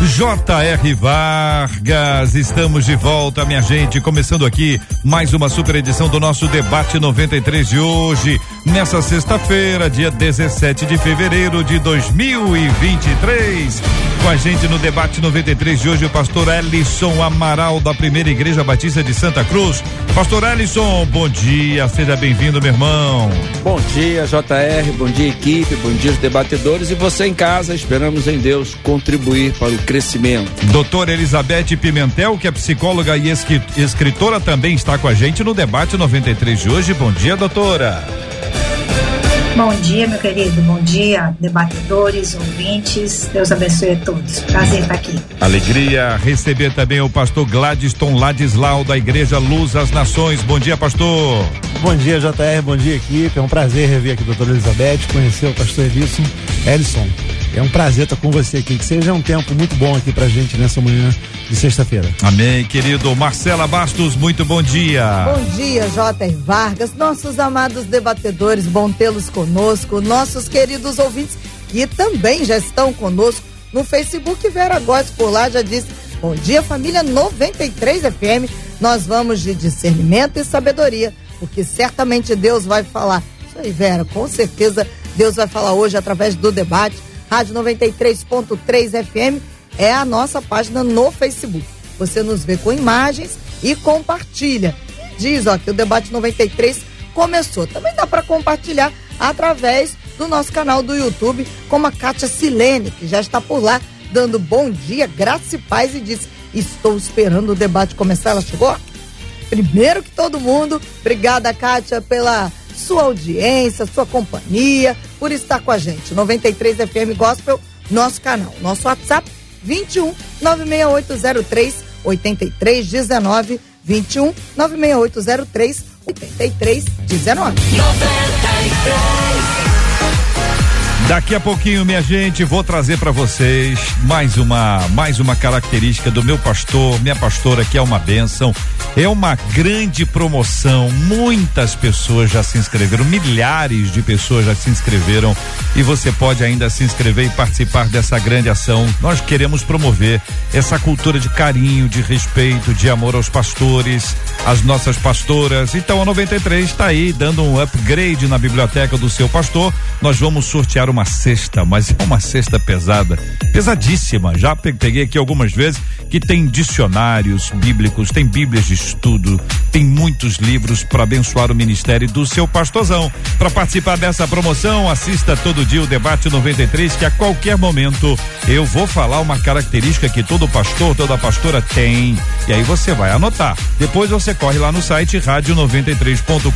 J.R. Vargas, estamos de volta, minha gente, começando aqui mais uma super edição do nosso debate 93 de hoje, nessa sexta-feira, dia 17 de fevereiro de 2023. Com a gente no debate 93 de hoje, o pastor Alisson Amaral, da Primeira Igreja Batista de Santa Cruz. Pastor Alisson, bom dia, seja bem-vindo, meu irmão. Bom dia, JR, bom dia, equipe, bom dia, os debatedores e você em casa. Esperamos em Deus contribuir para o crescimento. Doutora Elizabeth Pimentel, que é psicóloga e escritora, também está com a gente no debate 93 de hoje. Bom dia, doutora. Bom dia, meu querido. Bom dia, debatedores, ouvintes. Deus abençoe a todos. Prazer estar aqui. Alegria receber também o pastor Gladstone Ladislau, da Igreja Luz das Nações. Bom dia, pastor. Bom dia, JR. Bom dia, equipe. É um prazer rever aqui a doutora Elizabeth, conhecer o pastor Ellison. É um prazer estar com você aqui, que seja um tempo muito bom aqui pra gente nessa manhã de sexta-feira. Amém, querido. Marcela Bastos, muito bom dia. Bom dia, J.R. Vargas, nossos amados debatedores, bom tê-los conosco, nossos queridos ouvintes que também já estão conosco no Facebook. Vera Góes por lá já disse, bom dia, família 93 FM, nós vamos de discernimento e sabedoria, porque certamente Deus vai falar. Isso aí, Vera, com certeza Deus vai falar hoje através do debate. Rádio 93.3 FM é a nossa página no Facebook. Você nos vê com imagens e compartilha. Diz, ó, que o debate 93 começou. Também dá para compartilhar através do nosso canal do YouTube, como a Kátia Silene, que já está por lá dando bom dia, graça e paz, e disse, estou esperando o debate começar. Ela chegou primeiro que todo mundo. Obrigada, Kátia, pela sua audiência, sua companhia, por estar com a gente. 93 FM Gospel, nosso canal. Nosso WhatsApp, 21 96803 8319, 21 96803 8319. Daqui a pouquinho, minha gente, vou trazer para vocês mais uma característica do meu pastor, minha pastora, que é uma bênção. É uma grande promoção, muitas pessoas já se inscreveram, milhares de pessoas já se inscreveram, e você pode ainda se inscrever e participar dessa grande ação. Nós queremos promover essa cultura de carinho, de respeito, de amor aos pastores, às nossas pastoras. Então a 93 está aí dando um upgrade na biblioteca do seu pastor. Nós vamos sortear uma cesta, mas é uma cesta pesada, pesadíssima. Já peguei aqui algumas vezes, que tem dicionários bíblicos, tem bíblias de estudo, tem muitos livros para abençoar o ministério do seu pastorzão. Para participar dessa promoção, assista todo dia o debate 93, que a qualquer momento eu vou falar uma característica que todo pastor, toda pastora tem, e aí você vai anotar. Depois você corre lá no site radio93.com.br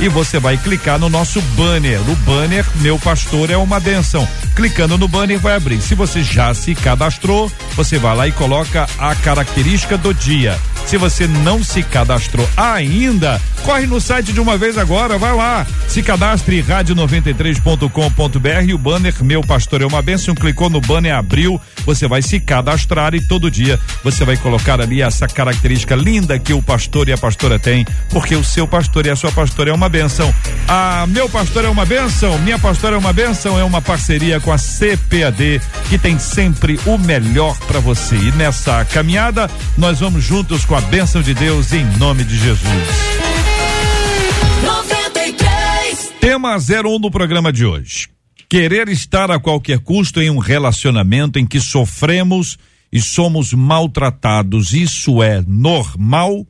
e você vai clicar no nosso banner. O banner Meu Pastor é uma Bênção. Clicando no banner vai abrir. Se você já se cadastrou, você vai lá e coloca a característica do dia. Se você não se cadastrou ainda, corre no site de uma vez agora, vai lá, se cadastre, radio93.com.br, o banner Meu Pastor é uma Bênção, clicou no banner, abriu, você vai se cadastrar e todo dia você vai colocar ali essa característica linda que o pastor e a pastora tem, porque o seu pastor e a sua pastora é uma bênção. Ah, Meu Pastor é uma Bênção, Minha Pastora é uma Bênção é uma parceria com a CPAD, que tem sempre o melhor para você, e nessa caminhada nós vamos juntos com a bênção de Deus em nome de Jesus. 93. Tema 01 do programa de hoje: querer estar a qualquer custo em um relacionamento em que sofremos e somos maltratados, isso é normal?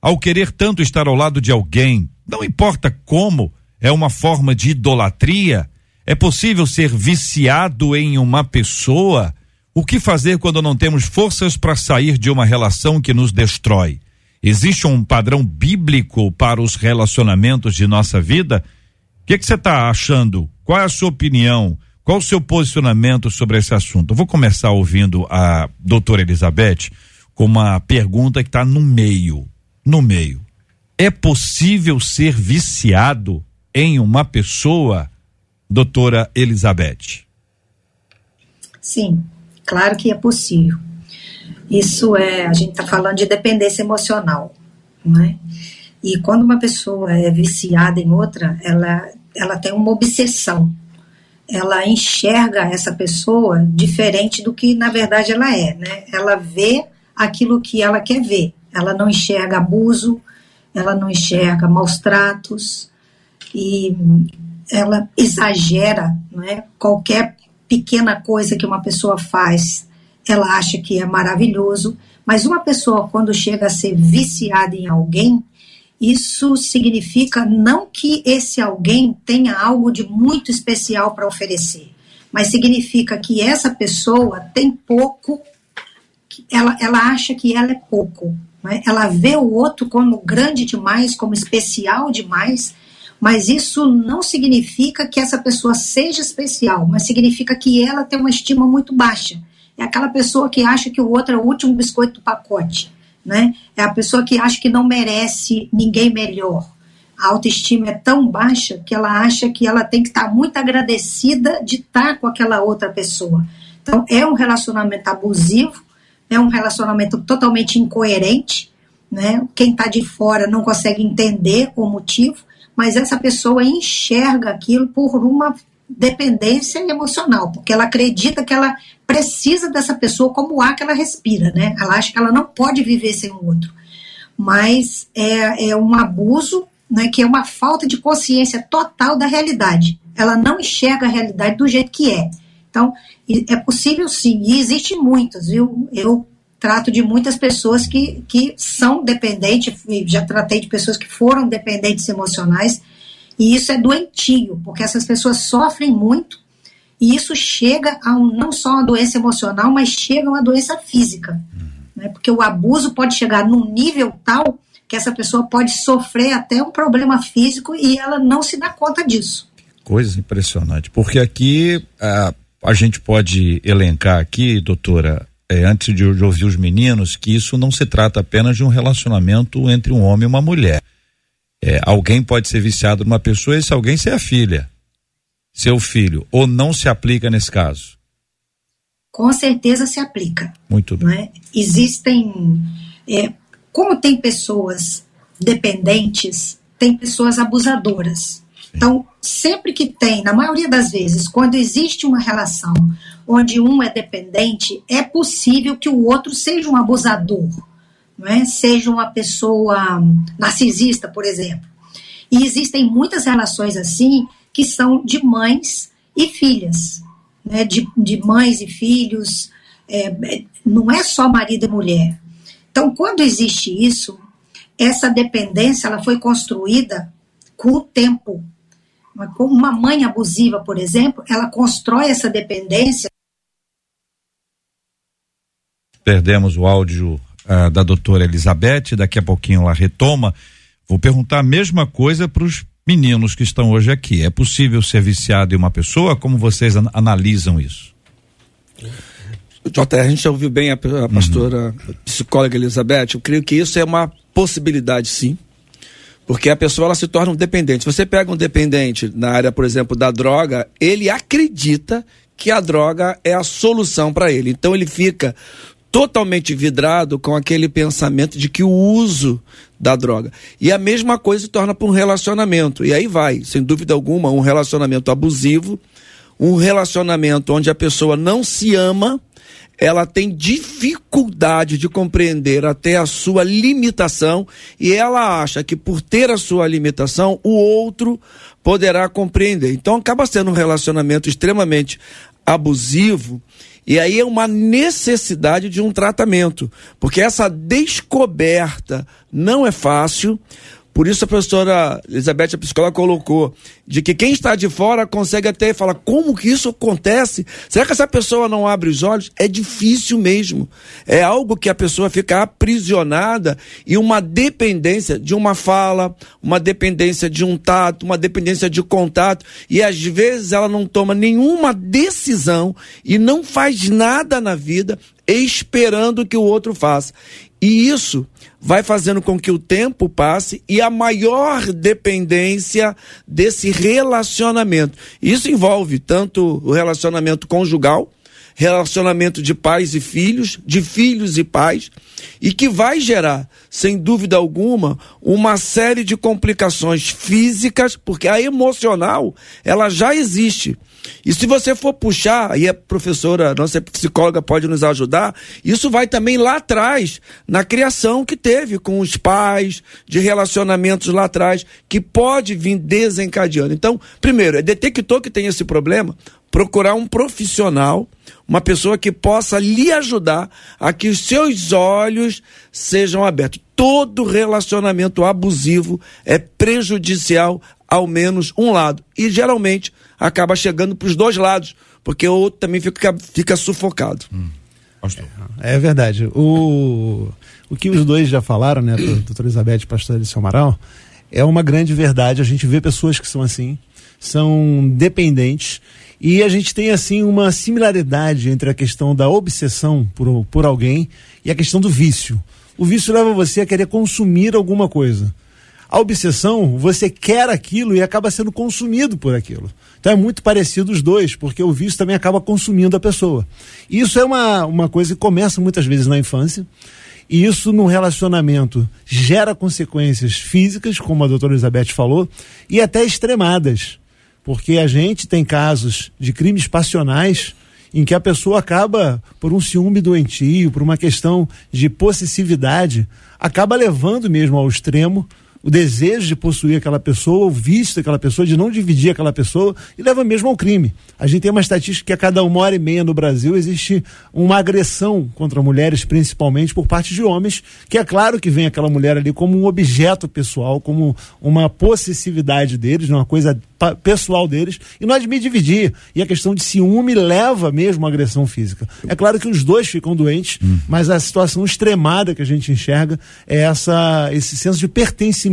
Ao querer tanto estar ao lado de alguém, não importa como, é uma forma de idolatria? É possível ser viciado em uma pessoa? O que fazer quando não temos forças para sair de uma relação que nos destrói? Existe um padrão bíblico para os relacionamentos de nossa vida? O que você está achando? Qual é a sua opinião? Qual o seu posicionamento sobre esse assunto? Eu vou começar ouvindo a doutora Elizabeth com uma pergunta que está no meio. É possível ser viciado em uma pessoa, doutora Elizabeth? Sim, claro que é possível. Isso é, a gente está falando de dependência emocional, não é? E quando uma pessoa é viciada em outra, ela tem uma obsessão. Ela enxerga essa pessoa diferente do que na verdade ela é, né? Ela vê aquilo que ela quer ver. Ela não enxerga abuso, ela não enxerga maus tratos e ela exagera, né? Qualquer pequena coisa que uma pessoa faz, ela acha que é maravilhoso, mas uma pessoa quando chega a ser viciada em alguém, isso significa não que esse alguém tenha algo de muito especial para oferecer, mas significa que essa pessoa tem pouco, ela acha que ela é pouco, né? Ela vê o outro como grande demais, como especial demais, mas isso não significa que essa pessoa seja especial, mas significa que ela tem uma estima muito baixa. É aquela pessoa que acha que o outro é o último biscoito do pacote, né? É a pessoa que acha que não merece ninguém melhor. A autoestima é tão baixa que ela acha que ela tem que estar muito agradecida de estar com aquela outra pessoa. Então é um relacionamento abusivo, é um relacionamento totalmente incoerente, né? Quem está de fora não consegue entender o motivo, mas essa pessoa enxerga aquilo por uma dependência emocional, porque ela acredita que ela precisa dessa pessoa como o ar que ela respira, né? Ela acha que ela não pode viver sem o outro, mas é um abuso, né, que é uma falta de consciência total da realidade. Ela não enxerga a realidade do jeito que é. Então, é possível sim, e existem muitas, viu? Eu trato de muitas pessoas que são dependentes, já tratei de pessoas que foram dependentes emocionais, e isso é doentio, porque essas pessoas sofrem muito, e isso chega a não só uma doença emocional, mas chega a uma doença física, né? Porque o abuso pode chegar num nível tal que essa pessoa pode sofrer até um problema físico e ela não se dá conta disso. Coisa impressionante, porque aqui a gente pode elencar aqui, doutora, antes de ouvir os meninos, que isso não se trata apenas de um relacionamento entre um homem e uma mulher. Alguém pode ser viciado numa pessoa e se alguém ser a filha, seu filho, ou não se aplica nesse caso? Com certeza se aplica. Muito bem. Né? Existem, como tem pessoas dependentes, tem pessoas abusadoras. Sim. Então, sempre que tem, na maioria das vezes, quando existe uma relação onde um é dependente, é possível que o outro seja um abusador. Né? Seja uma pessoa narcisista, por exemplo. E existem muitas relações assim que são de mães e filhas, né? De mães e filhos, não é só marido e mulher. Então, quando existe isso, essa dependência ela foi construída com o tempo. Uma mãe abusiva, por exemplo, ela constrói essa dependência. Perdemos o áudio da doutora Elizabeth, daqui a pouquinho ela retoma. Vou perguntar a mesma coisa para os meninos que estão hoje aqui. É possível ser viciado em uma pessoa? Como vocês analisam isso? J.R., a gente já ouviu bem a pastora psicóloga Elizabeth. Eu creio que isso é uma possibilidade, sim, porque a pessoa ela se torna um dependente. Se você pega um dependente na área, por exemplo, da droga, ele acredita que a droga é a solução para ele. Então ele fica totalmente vidrado com aquele pensamento de que o uso da droga. E a mesma coisa se torna para um relacionamento. E aí vai, sem dúvida alguma, um relacionamento abusivo, um relacionamento onde a pessoa não se ama, ela tem dificuldade de compreender até a sua limitação e ela acha que por ter a sua limitação, o outro poderá compreender. Então acaba sendo um relacionamento extremamente abusivo. E aí é uma necessidade de um tratamento, porque essa descoberta não é fácil, Por isso a professora Elizabeth, a psicóloga, colocou de que quem está de fora consegue até falar como que isso acontece? Será que essa pessoa não abre os olhos? É difícil mesmo. É algo que a pessoa fica aprisionada e uma dependência de uma fala, uma dependência de um tato, uma dependência de contato, e às vezes ela não toma nenhuma decisão e não faz nada na vida esperando que o outro faça. E isso vai fazendo com que o tempo passe e a maior dependência desse relacionamento. Isso envolve tanto o relacionamento conjugal, relacionamento de pais e filhos, de filhos e pais, e que vai gerar, sem dúvida alguma, uma série de complicações físicas, porque a emocional, ela já existe. E se você for puxar, aí a professora, nossa psicóloga, pode nos ajudar, isso vai também lá atrás, na criação que teve com os pais, de relacionamentos lá atrás, que pode vir desencadeando. Então, primeiro, detectou que tem esse problema, procurar um profissional, uma pessoa que possa lhe ajudar a que os seus olhos sejam abertos. Todo relacionamento abusivo é prejudicial ao menos um lado, e geralmente acaba chegando para os dois lados, porque o outro também fica sufocado. É verdade. O que os dois já falaram, né, doutora Elizabeth e pastor Alisson Amaral, é uma grande verdade. A gente vê pessoas que são assim, são dependentes, e a gente tem assim uma similaridade entre a questão da obsessão por alguém e a questão do vício. O vício leva você a querer consumir alguma coisa. A obsessão, você quer aquilo e acaba sendo consumido por aquilo. Então é muito parecido os dois, porque o vício também acaba consumindo a pessoa. E isso é uma coisa que começa muitas vezes na infância, e isso num relacionamento gera consequências físicas, como a doutora Elizabeth falou, e até extremadas, porque a gente tem casos de crimes passionais em que a pessoa acaba, por um ciúme doentio, por uma questão de possessividade, acaba levando mesmo ao extremo o desejo de possuir aquela pessoa, o vício daquela pessoa, de não dividir aquela pessoa, e leva mesmo ao crime. A gente tem uma estatística que a cada 1h30 no Brasil existe uma agressão contra mulheres, principalmente por parte de homens, que é claro que vem aquela mulher ali como um objeto pessoal, como uma possessividade deles, uma coisa pessoal deles, e não admite dividir. E a questão de ciúme leva mesmo à agressão física. É claro que os dois ficam doentes, mas a situação extremada que a gente enxerga é esse senso de pertencimento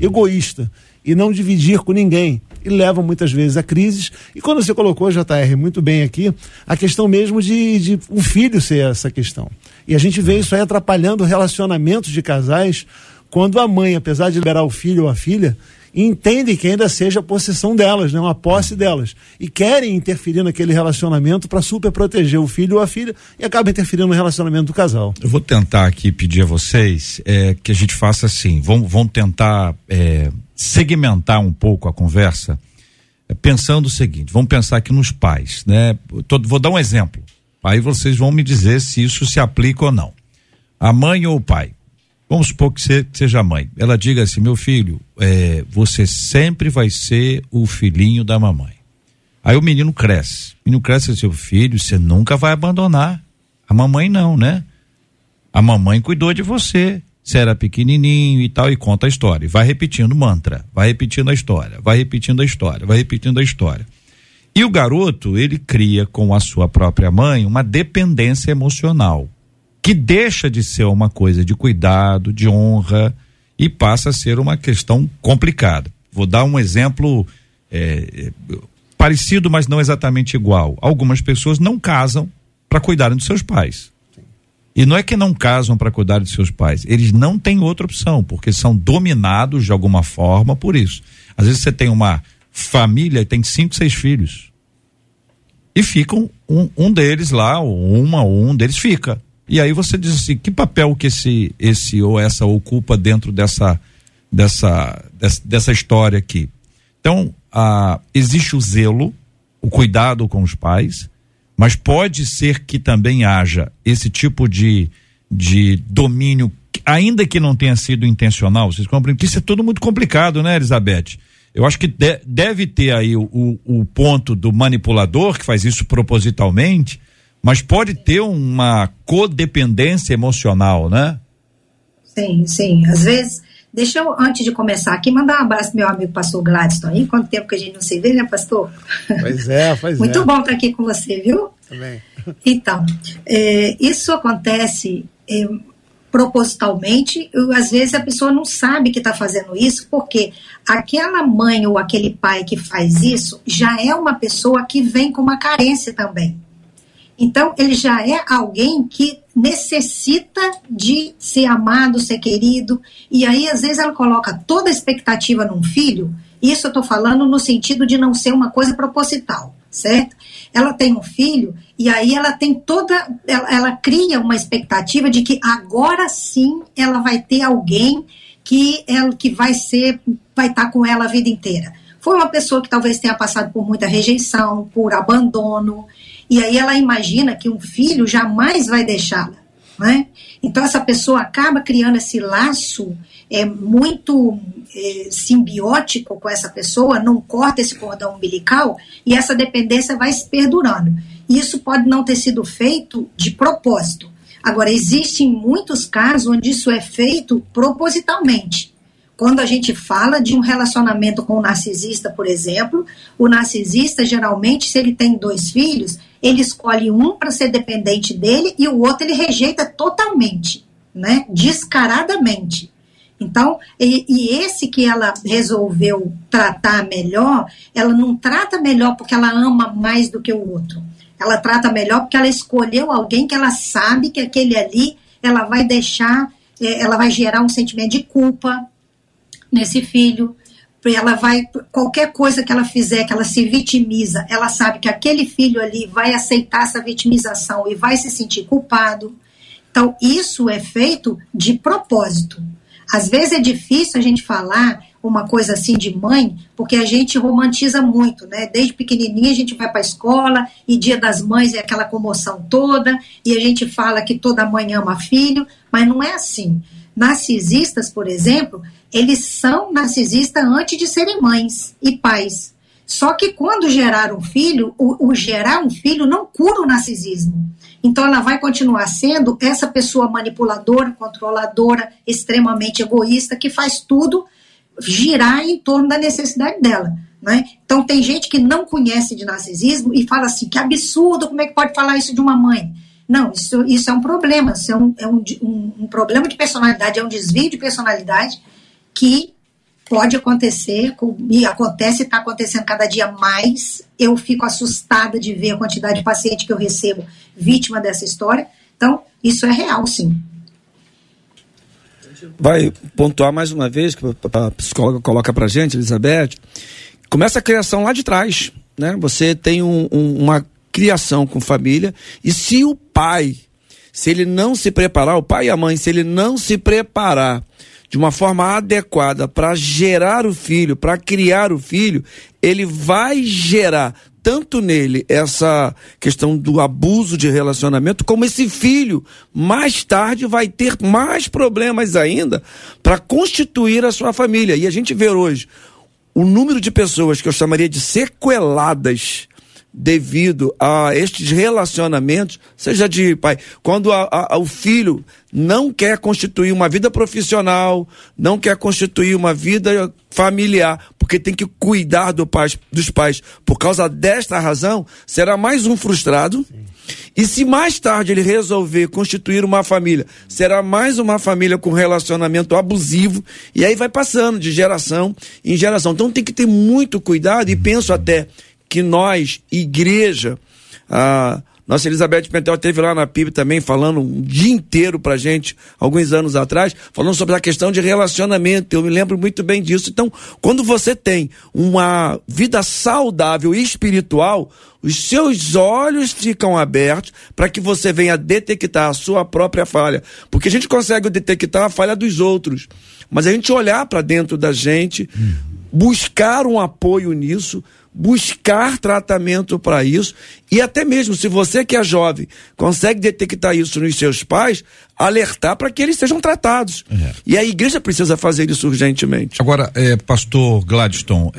egoísta e não dividir com ninguém. E leva muitas vezes a crises. E quando você colocou, JR, muito bem aqui, a questão mesmo de um filho ser essa questão. E a gente vê isso aí atrapalhando relacionamentos de casais, quando a mãe, apesar de liberar o filho ou a filha, entendem que ainda seja a possessão delas, né? Uma posse delas, e querem interferir naquele relacionamento para super proteger o filho ou a filha, e acaba interferindo no relacionamento do casal. Eu vou tentar aqui pedir a vocês que a gente faça assim, vamos tentar segmentar um pouco a conversa, pensando o seguinte, vamos pensar aqui nos pais, né? Vou dar um exemplo, aí vocês vão me dizer se isso se aplica ou não. A mãe ou o pai, vamos supor que você seja mãe, ela diga assim, meu filho, você sempre vai ser o filhinho da mamãe. Aí o menino cresce, seu filho, você nunca vai abandonar a mamãe, não, né? A mamãe cuidou de você, você era pequenininho e tal, e conta a história, e vai repetindo o mantra, vai repetindo a história. E o garoto, ele cria com a sua própria mãe uma dependência emocional, que deixa de ser uma coisa de cuidado, de honra, e passa a ser uma questão complicada. Vou dar um exemplo parecido, mas não exatamente igual. Algumas pessoas não casam para cuidarem dos seus pais. Sim. E não é que não casam para cuidar dos seus pais, eles não têm outra opção, porque são dominados de alguma forma por isso. Às vezes você tem uma família e tem 5, 6 filhos, e ficam um deles lá, ou um deles fica. E aí você diz assim, que papel que esse ou essa ocupa dentro dessa história aqui? Então, existe o zelo, o cuidado com os pais, mas pode ser que também haja esse tipo de domínio, ainda que não tenha sido intencional. Vocês compreendem que isso é tudo muito complicado, né, Elizabeth? Eu acho que deve ter aí o ponto do manipulador, que faz isso propositalmente, mas pode ter uma codependência emocional, né? Sim, sim. Às vezes Deixa eu, antes de começar aqui, mandar um abraço pro meu amigo pastor Gladstone aí. Quanto tempo que a gente não se vê, né, pastor? Pois é, pois muito é. Muito bom estar aqui com você, viu? Também. Então, isso acontece propositalmente. Às vezes a pessoa não sabe que está fazendo isso, porque aquela mãe ou aquele pai que faz isso já é uma pessoa que vem com uma carência também. Então, ele já é alguém que necessita de ser amado, ser querido, e aí, às vezes, ela coloca toda a expectativa num filho. Isso eu estou falando no sentido de não ser uma coisa proposital, certo? Ela tem um filho, e aí ela tem toda... Ela cria uma expectativa de que agora sim ela vai ter alguém que vai estar com ela a vida inteira. Foi uma pessoa que talvez tenha passado por muita rejeição, por abandono... E aí ela imagina que um filho jamais vai deixá-la, né? Então essa pessoa acaba criando esse laço muito simbiótico com essa pessoa, não corta esse cordão umbilical e essa dependência vai se perdurando. Isso pode não ter sido feito de propósito. Agora, existem muitos casos onde isso é feito propositalmente. Quando a gente fala de um relacionamento com um narcisista, por exemplo, o narcisista, geralmente, se ele tem 2 filhos, ele escolhe um para ser dependente dele e o outro ele rejeita totalmente, né? Descaradamente. Então, e esse que ela resolveu tratar melhor, ela não trata melhor porque ela ama mais do que o outro. Ela trata melhor porque ela escolheu alguém que ela sabe que aquele ali, ela vai deixar, ela vai gerar um sentimento de culpa nesse filho, ela vai, qualquer coisa que ela fizer, que ela se vitimiza, ela sabe que aquele filho ali vai aceitar essa vitimização e vai se sentir culpado. Então, isso é feito de propósito. Às vezes é difícil a gente falar uma coisa assim de mãe, porque a gente romantiza muito, né? Desde pequenininha a gente vai para a escola e Dia das Mães é aquela comoção toda e a gente fala que toda mãe ama filho, mas não é assim. Narcisistas, por exemplo, eles são narcisistas antes de serem mães e pais. Só que quando gerar um filho, o gerar um filho não cura o narcisismo. Então ela vai continuar sendo essa pessoa manipuladora, controladora, extremamente egoísta, que faz tudo girar em torno da necessidade dela, né? Então tem gente que não conhece de narcisismo e fala assim, que absurdo, como é que pode falar isso de uma mãe? Não, isso é um problema, isso é um problema de personalidade, é um desvio de personalidade que pode acontecer, e acontece, está acontecendo cada dia mais. Eu fico assustada de ver a quantidade de paciente que eu recebo vítima dessa história. Então, isso é real, sim. Vai pontuar mais uma vez, que a psicóloga coloca para gente, Elizabeth, começa a criação lá de trás, né? Você tem uma criação com família, e se o pai, se ele não se preparar, o pai e a mãe, se ele não se preparar de uma forma adequada para gerar o filho, para criar o filho, ele vai gerar tanto nele essa questão do abuso de relacionamento, como esse filho mais tarde vai ter mais problemas ainda para constituir a sua família. E a gente vê hoje o número de pessoas que eu chamaria de sequeladas devido a estes relacionamentos, seja de pai, quando o filho não quer constituir uma vida profissional, não quer constituir uma vida familiar, porque tem que cuidar dos pais, por causa desta razão, será mais um frustrado. Sim. E se mais tarde ele resolver constituir uma família, será mais uma família com relacionamento abusivo, e aí vai passando de geração em geração. Então tem que ter muito cuidado, e penso até que nós, igreja, a nossa Elizabeth Pimentel esteve lá na PIB também falando um dia inteiro pra gente, alguns anos atrás, falando sobre a questão de relacionamento, eu me lembro muito bem disso. Então, quando você tem uma vida saudável e espiritual, os seus olhos ficam abertos para que você venha detectar a sua própria falha, porque a gente consegue detectar a falha dos outros, mas a gente olhar para dentro da gente, buscar um apoio nisso, buscar tratamento para isso, e até mesmo se você que é jovem consegue detectar isso nos seus pais, alertar para que eles sejam tratados. É. E a igreja precisa fazer isso urgentemente. Agora, pastor Gladstone,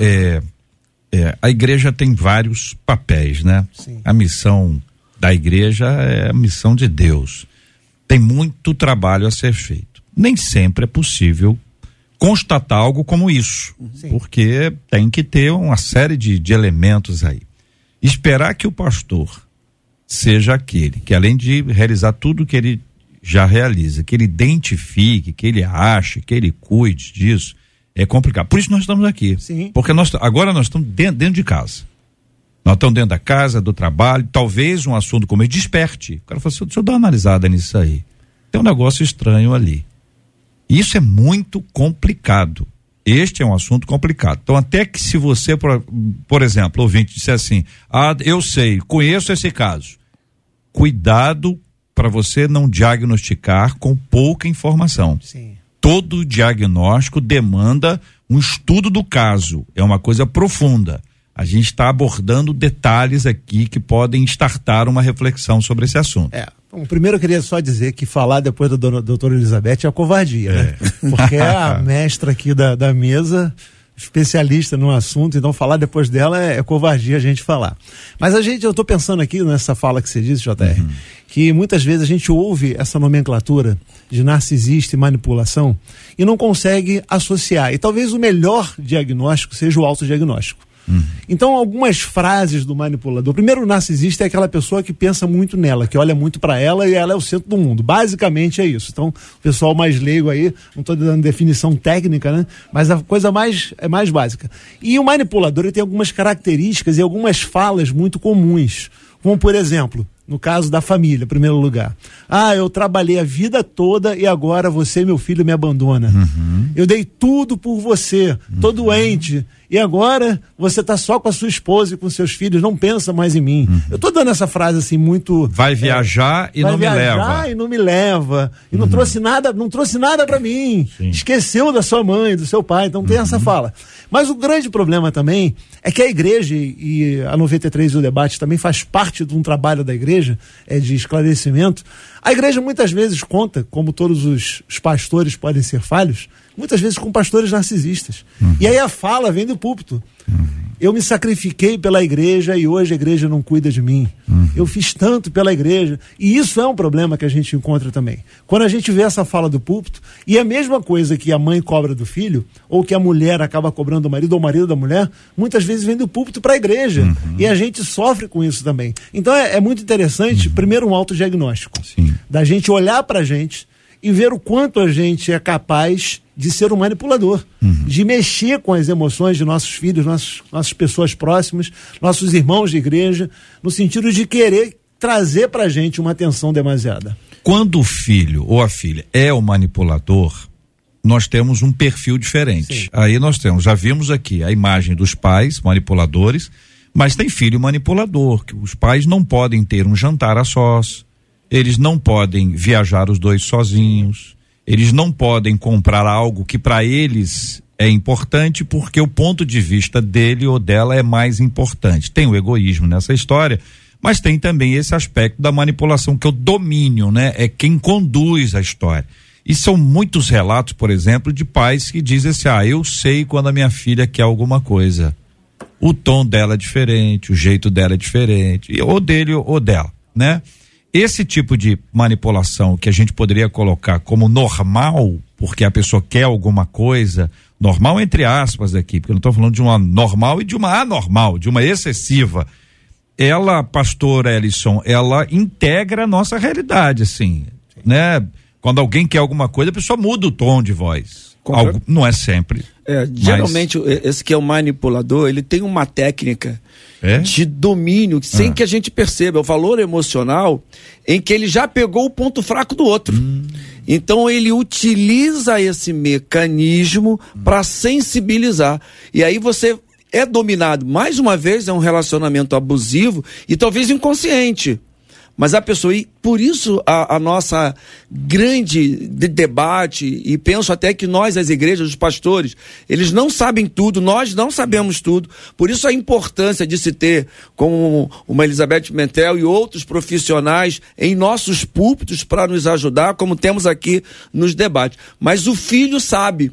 a igreja tem vários papéis, né? Sim. A missão da igreja é a missão de Deus. Tem muito trabalho a ser feito. Nem sempre é possível constatar algo como isso. Sim. Porque tem que ter uma série de elementos aí. Esperar que o pastor seja aquele que, além de realizar tudo que ele já realiza, que ele identifique, que ele ache, que ele cuide disso, é complicado. Por isso nós estamos aqui. Sim. Porque agora nós estamos dentro de casa. Nós estamos dentro da casa, do trabalho, talvez um assunto como esse desperte. O cara fala assim, deixa eu dar uma analisada nisso aí. Tem um negócio estranho ali. Isso é muito complicado. Este é um assunto complicado. Então, até que se você, por exemplo, ouvinte, disser assim, eu sei, conheço esse caso. Cuidado para você não diagnosticar com pouca informação. Sim. Todo diagnóstico demanda um estudo do caso. É uma coisa profunda. A gente está abordando detalhes aqui que podem startar uma reflexão sobre esse assunto. É. Bom, primeiro eu queria só dizer que falar depois da doutora Elizabeth é covardia, né? Porque é a mestra aqui da mesa, especialista no assunto, então falar depois dela é covardia a gente falar. Mas eu estou pensando aqui nessa fala que você disse, JR, que muitas vezes a gente ouve essa nomenclatura de narcisista e manipulação e não consegue associar. E talvez o melhor diagnóstico seja o autodiagnóstico. Então, algumas frases do manipulador. Primeiro, o narcisista é aquela pessoa que pensa muito nela, que olha muito para ela e ela é o centro do mundo. Basicamente é isso. Então, o pessoal mais leigo aí, não estou dando definição técnica, né? Mas a coisa mais básica. E o manipulador, ele tem algumas características e algumas falas muito comuns. Como, por exemplo, no caso da família, em primeiro lugar. Eu trabalhei a vida toda e agora você, meu filho, me abandona. Eu dei tudo por você, tô doente. E agora você tá só com a sua esposa e com seus filhos, não pensa mais em mim. Eu tô dando essa frase assim muito... Vai viajar e não me leva. E não trouxe nada pra mim. Sim. Esqueceu da sua mãe, do seu pai, então tem essa fala. Mas o grande problema também é que a igreja e a 93 e o debate também faz parte de um trabalho da igreja, de esclarecimento. A igreja muitas vezes conta, como todos os pastores podem ser falhos, muitas vezes com pastores narcisistas. E aí a fala vem do púlpito. Eu me sacrifiquei pela igreja e hoje a igreja não cuida de mim. Eu fiz tanto pela igreja. E isso é um problema que a gente encontra também. Quando a gente vê essa fala do púlpito, e a mesma coisa que a mãe cobra do filho, ou que a mulher acaba cobrando do marido, ou o marido da mulher, muitas vezes vem do púlpito para a igreja. E a gente sofre com isso também. Então é muito interessante, primeiro, um autodiagnóstico. Sim. Da gente olhar para a gente e ver o quanto a gente é capaz de ser um manipulador, de mexer com as emoções de nossos filhos, nossas pessoas próximas, nossos irmãos de igreja, no sentido de querer trazer pra gente uma atenção demasiada. Quando o filho ou a filha é o manipulador, nós temos um perfil diferente. Sim. Aí já vimos aqui a imagem dos pais manipuladores, mas tem filho manipulador, que os pais não podem ter um jantar a sós, eles não podem viajar os dois sozinhos, eles não podem comprar algo que para eles é importante porque o ponto de vista dele ou dela é mais importante. Tem o egoísmo nessa história, mas tem também esse aspecto da manipulação, que é o domínio, né? É quem conduz a história. E são muitos relatos, por exemplo, de pais que dizem assim, eu sei quando a minha filha quer alguma coisa. O tom dela é diferente, o jeito dela é diferente, ou dele ou dela, né? Esse tipo de manipulação que a gente poderia colocar como normal, porque a pessoa quer alguma coisa, normal entre aspas aqui, porque eu não estou falando de uma normal e de uma anormal, de uma excessiva. Ela, pastora Alisson, ela integra a nossa realidade, assim, né? Quando alguém quer alguma coisa, a pessoa muda o tom de voz. Algo, não é sempre. Geralmente, esse que é o manipulador, ele tem uma técnica de domínio, sem que a gente perceba, é o valor emocional em que ele já pegou o ponto fraco do outro. Então ele utiliza esse mecanismo para sensibilizar. E aí você é dominado. Mais uma vez, é um relacionamento abusivo e talvez inconsciente. Mas a pessoa, e por isso a nossa grande debate, e penso até que nós, as igrejas, os pastores, eles não sabem tudo, nós não sabemos tudo, por isso a importância de se ter, como uma Elizabeth Pimentel e outros profissionais em nossos púlpitos para nos ajudar, como temos aqui nos debates. Mas o filho sabe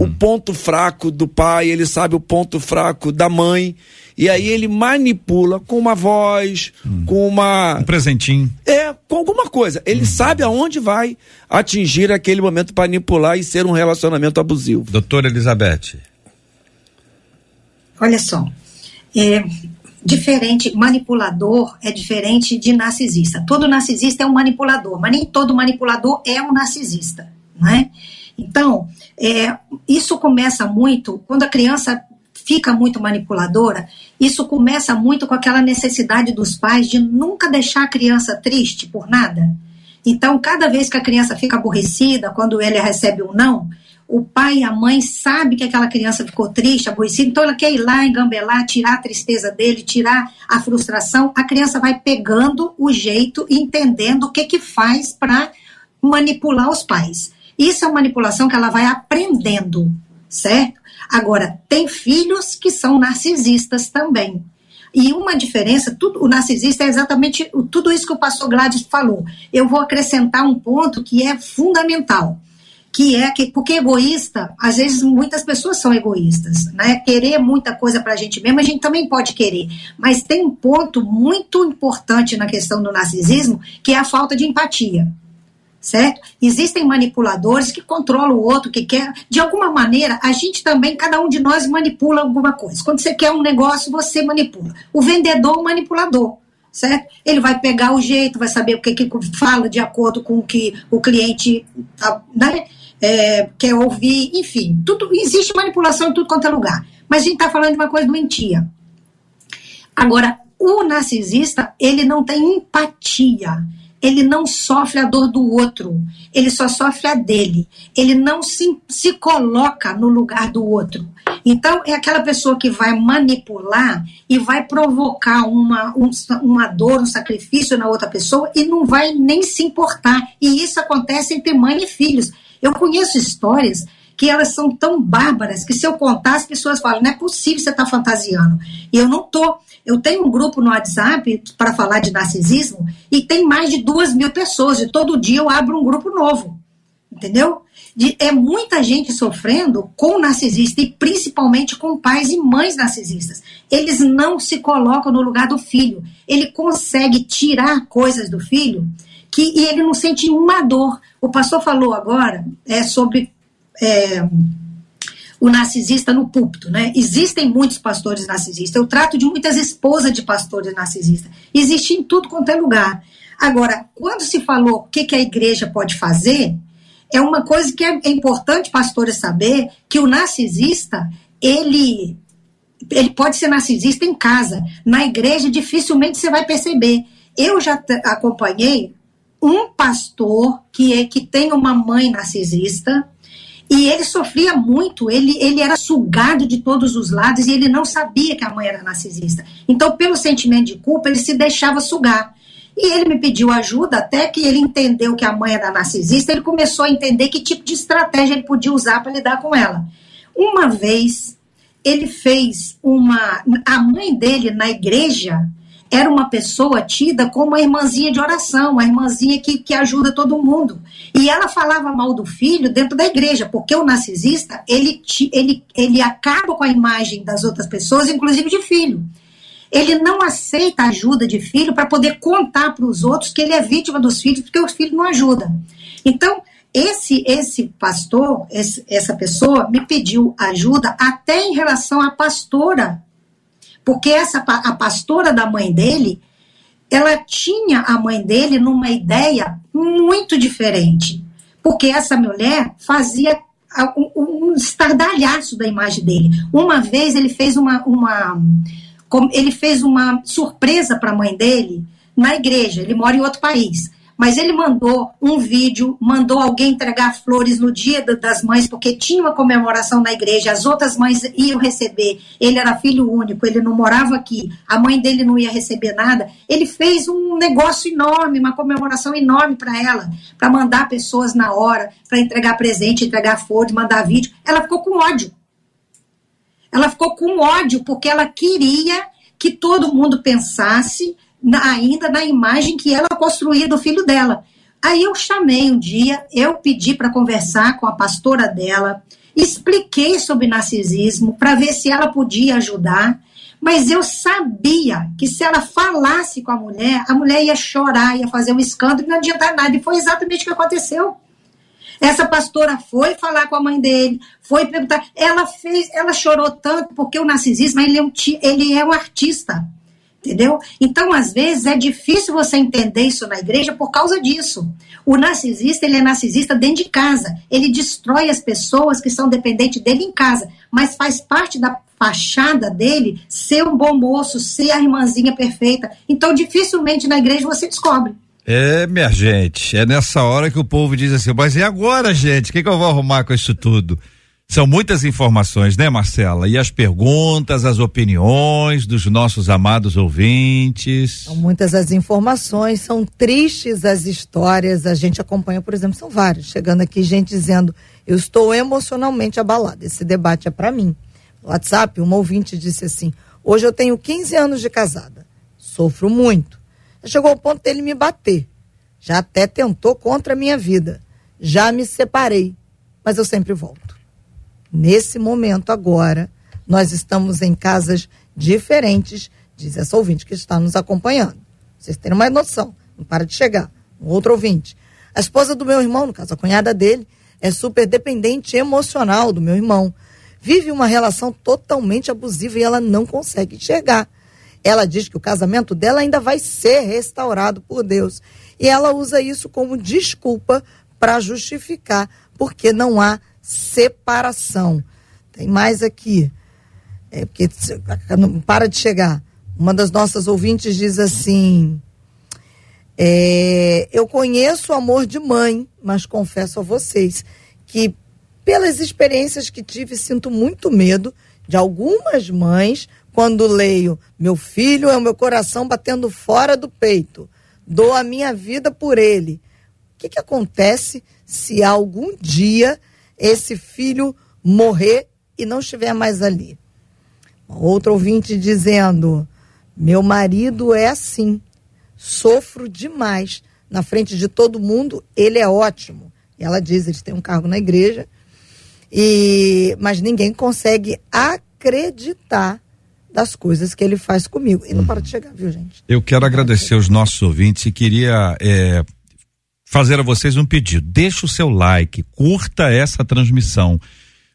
o ponto fraco do pai, ele sabe o ponto fraco da mãe, E aí ele manipula com uma voz, com uma... um presentinho. É, com alguma coisa. Ele sabe aonde vai atingir aquele momento para manipular e ser um relacionamento abusivo. Doutora Elizabeth. Olha só, diferente, manipulador é diferente de narcisista. Todo narcisista é um manipulador, mas nem todo manipulador é um narcisista, né? Então, isso começa muito, quando a criança fica muito manipuladora, isso começa muito com aquela necessidade dos pais de nunca deixar a criança triste por nada. Então, cada vez que a criança fica aborrecida, quando ela recebe um não, o pai e a mãe sabem que aquela criança ficou triste, aborrecida, então ela quer ir lá, engambelar, tirar a tristeza dele, tirar a frustração. A criança vai pegando o jeito, entendendo o que faz para manipular os pais. Isso é uma manipulação que ela vai aprendendo, certo? Agora, tem filhos que são narcisistas também. E uma diferença, o narcisista é exatamente tudo isso que o pastor Gladys falou. Eu vou acrescentar um ponto que é fundamental. Porque egoísta, às vezes muitas pessoas são egoístas, né? Querer muita coisa pra gente mesmo, a gente também pode querer, mas tem um ponto muito importante na questão do narcisismo, que é a falta de empatia, certo? Existem manipuladores que controlam o outro, que quer, de alguma maneira, a gente também, cada um de nós manipula alguma coisa. Quando você quer um negócio, você manipula. O vendedor é um manipulador, certo? Ele vai pegar o jeito, vai saber o que fala de acordo com o que o cliente, né? Quer ouvir, enfim, tudo, existe manipulação em tudo quanto é lugar, mas a gente está falando de uma coisa doentia. Agora, o narcisista, ele não tem empatia, ele não sofre a dor do outro, ele só sofre a dele, ele não se coloca no lugar do outro. Então, é aquela pessoa que vai manipular e vai provocar uma dor, um sacrifício na outra pessoa e não vai nem se importar. E isso acontece entre mãe e filhos. Eu conheço histórias que elas são tão bárbaras que se eu contar, as pessoas falam, não é possível, você está fantasiando. E eu não estou. Eu tenho um grupo no WhatsApp para falar de narcisismo e tem mais de 2.000 pessoas e todo dia eu abro um grupo novo. Entendeu? É muita gente sofrendo com narcisista e principalmente com pais e mães narcisistas. Eles não se colocam no lugar do filho. Ele consegue tirar coisas do filho e ele não sente uma dor. O pastor falou agora sobre o narcisista no púlpito, né? Existem muitos pastores narcisistas. Eu trato de muitas esposas de pastores narcisistas. Existe em tudo quanto é lugar. Agora, quando se falou o que a igreja pode fazer, é uma coisa que é importante, pastores, saber que o narcisista, ele pode ser narcisista em casa. Na igreja, dificilmente você vai perceber. Eu já acompanhei um pastor que tem uma mãe narcisista e ele sofria muito, ele era sugado de todos os lados e ele não sabia que a mãe era narcisista. Então, pelo sentimento de culpa, ele se deixava sugar. E ele me pediu ajuda até que ele entendeu que a mãe era narcisista, ele começou a entender que tipo de estratégia ele podia usar para lidar com ela. Uma vez, ele fez a mãe dele na igreja era uma pessoa tida como uma irmãzinha de oração, uma irmãzinha que ajuda todo mundo. E ela falava mal do filho dentro da igreja, porque o narcisista, ele acaba com a imagem das outras pessoas, inclusive de filho. Ele não aceita ajuda de filho para poder contar para os outros que ele é vítima dos filhos, porque o filho não ajuda. Então, esse pastor, essa pessoa, me pediu ajuda até em relação à pastora, porque a pastora da mãe dele, ela tinha a mãe dele numa ideia muito diferente, porque essa mulher fazia um estardalhaço da imagem dele. Uma vez ele fez uma surpresa para a mãe dele na igreja, ele mora em outro país, mas ele mandou um vídeo, mandou alguém entregar flores no dia das mães, porque tinha uma comemoração na igreja, as outras mães iam receber, ele era filho único, ele não morava aqui, a mãe dele não ia receber nada, ele fez um negócio enorme, uma comemoração enorme para ela, para mandar pessoas na hora, para entregar presente, entregar flores, mandar vídeo, ela ficou com ódio. Ela ficou com ódio porque ela queria que todo mundo pensasse ainda na imagem que ela construía do filho dela. Aí eu chamei um dia, eu pedi para conversar com a pastora dela, expliquei sobre narcisismo para ver se ela podia ajudar, Mas eu sabia que se ela falasse com a mulher ia chorar, ia fazer um escândalo, não adiantar nada. E foi exatamente o que aconteceu. Essa pastora foi falar com a mãe dele, foi perguntar. Ela chorou tanto, porque o narcisismo ele é um artista, entendeu? Então, às vezes, é difícil você entender isso na igreja por causa disso. O narcisista, ele é narcisista dentro de casa. Ele destrói as pessoas que são dependentes dele em casa, mas faz parte da fachada dele ser um bom moço, ser a irmãzinha perfeita. Então, dificilmente na igreja você descobre. É, minha gente, é nessa hora que o povo diz assim, mas e agora, gente? O que eu vou arrumar com isso tudo? São muitas informações, né, Marcela? E as perguntas, as opiniões dos nossos amados ouvintes. São muitas as informações, são tristes as histórias. A gente acompanha, por exemplo, são vários. Chegando aqui, gente dizendo, eu estou emocionalmente abalada. Esse debate é para mim. No WhatsApp, uma ouvinte disse assim, hoje eu tenho 15 anos de casada. Sofro muito. Chegou ao ponto dele me bater. Já até tentou contra a minha vida. Já me separei, mas eu sempre volto. Nesse momento agora, nós estamos em casas diferentes, diz essa ouvinte que está nos acompanhando. Vocês terem uma noção, não para de chegar. Um outro ouvinte. A esposa do meu irmão, no caso a cunhada dele, é super dependente emocional do meu irmão. Vive uma relação totalmente abusiva e ela não consegue enxergar. Ela diz que o casamento dela ainda vai ser restaurado por Deus. E ela usa isso como desculpa para justificar, porque não há separação. Tem mais aqui. É porque não para de chegar. Uma das nossas ouvintes diz assim, eu conheço o amor de mãe, mas confesso a vocês que pelas experiências que tive, sinto muito medo de algumas mães quando leio, meu filho é o meu coração batendo fora do peito, dou a minha vida por ele. O que acontece se algum dia esse filho morrer e não estiver mais ali? Outro ouvinte dizendo, meu marido é assim, sofro demais, na frente de todo mundo, ele é ótimo. E ela diz, eles têm um cargo na igreja, mas ninguém consegue acreditar das coisas que ele faz comigo. E não para de chegar, viu, gente? Eu quero agradecer aos nossos ouvintes e queria fazer a vocês um pedido. Deixa o seu like, curta essa transmissão,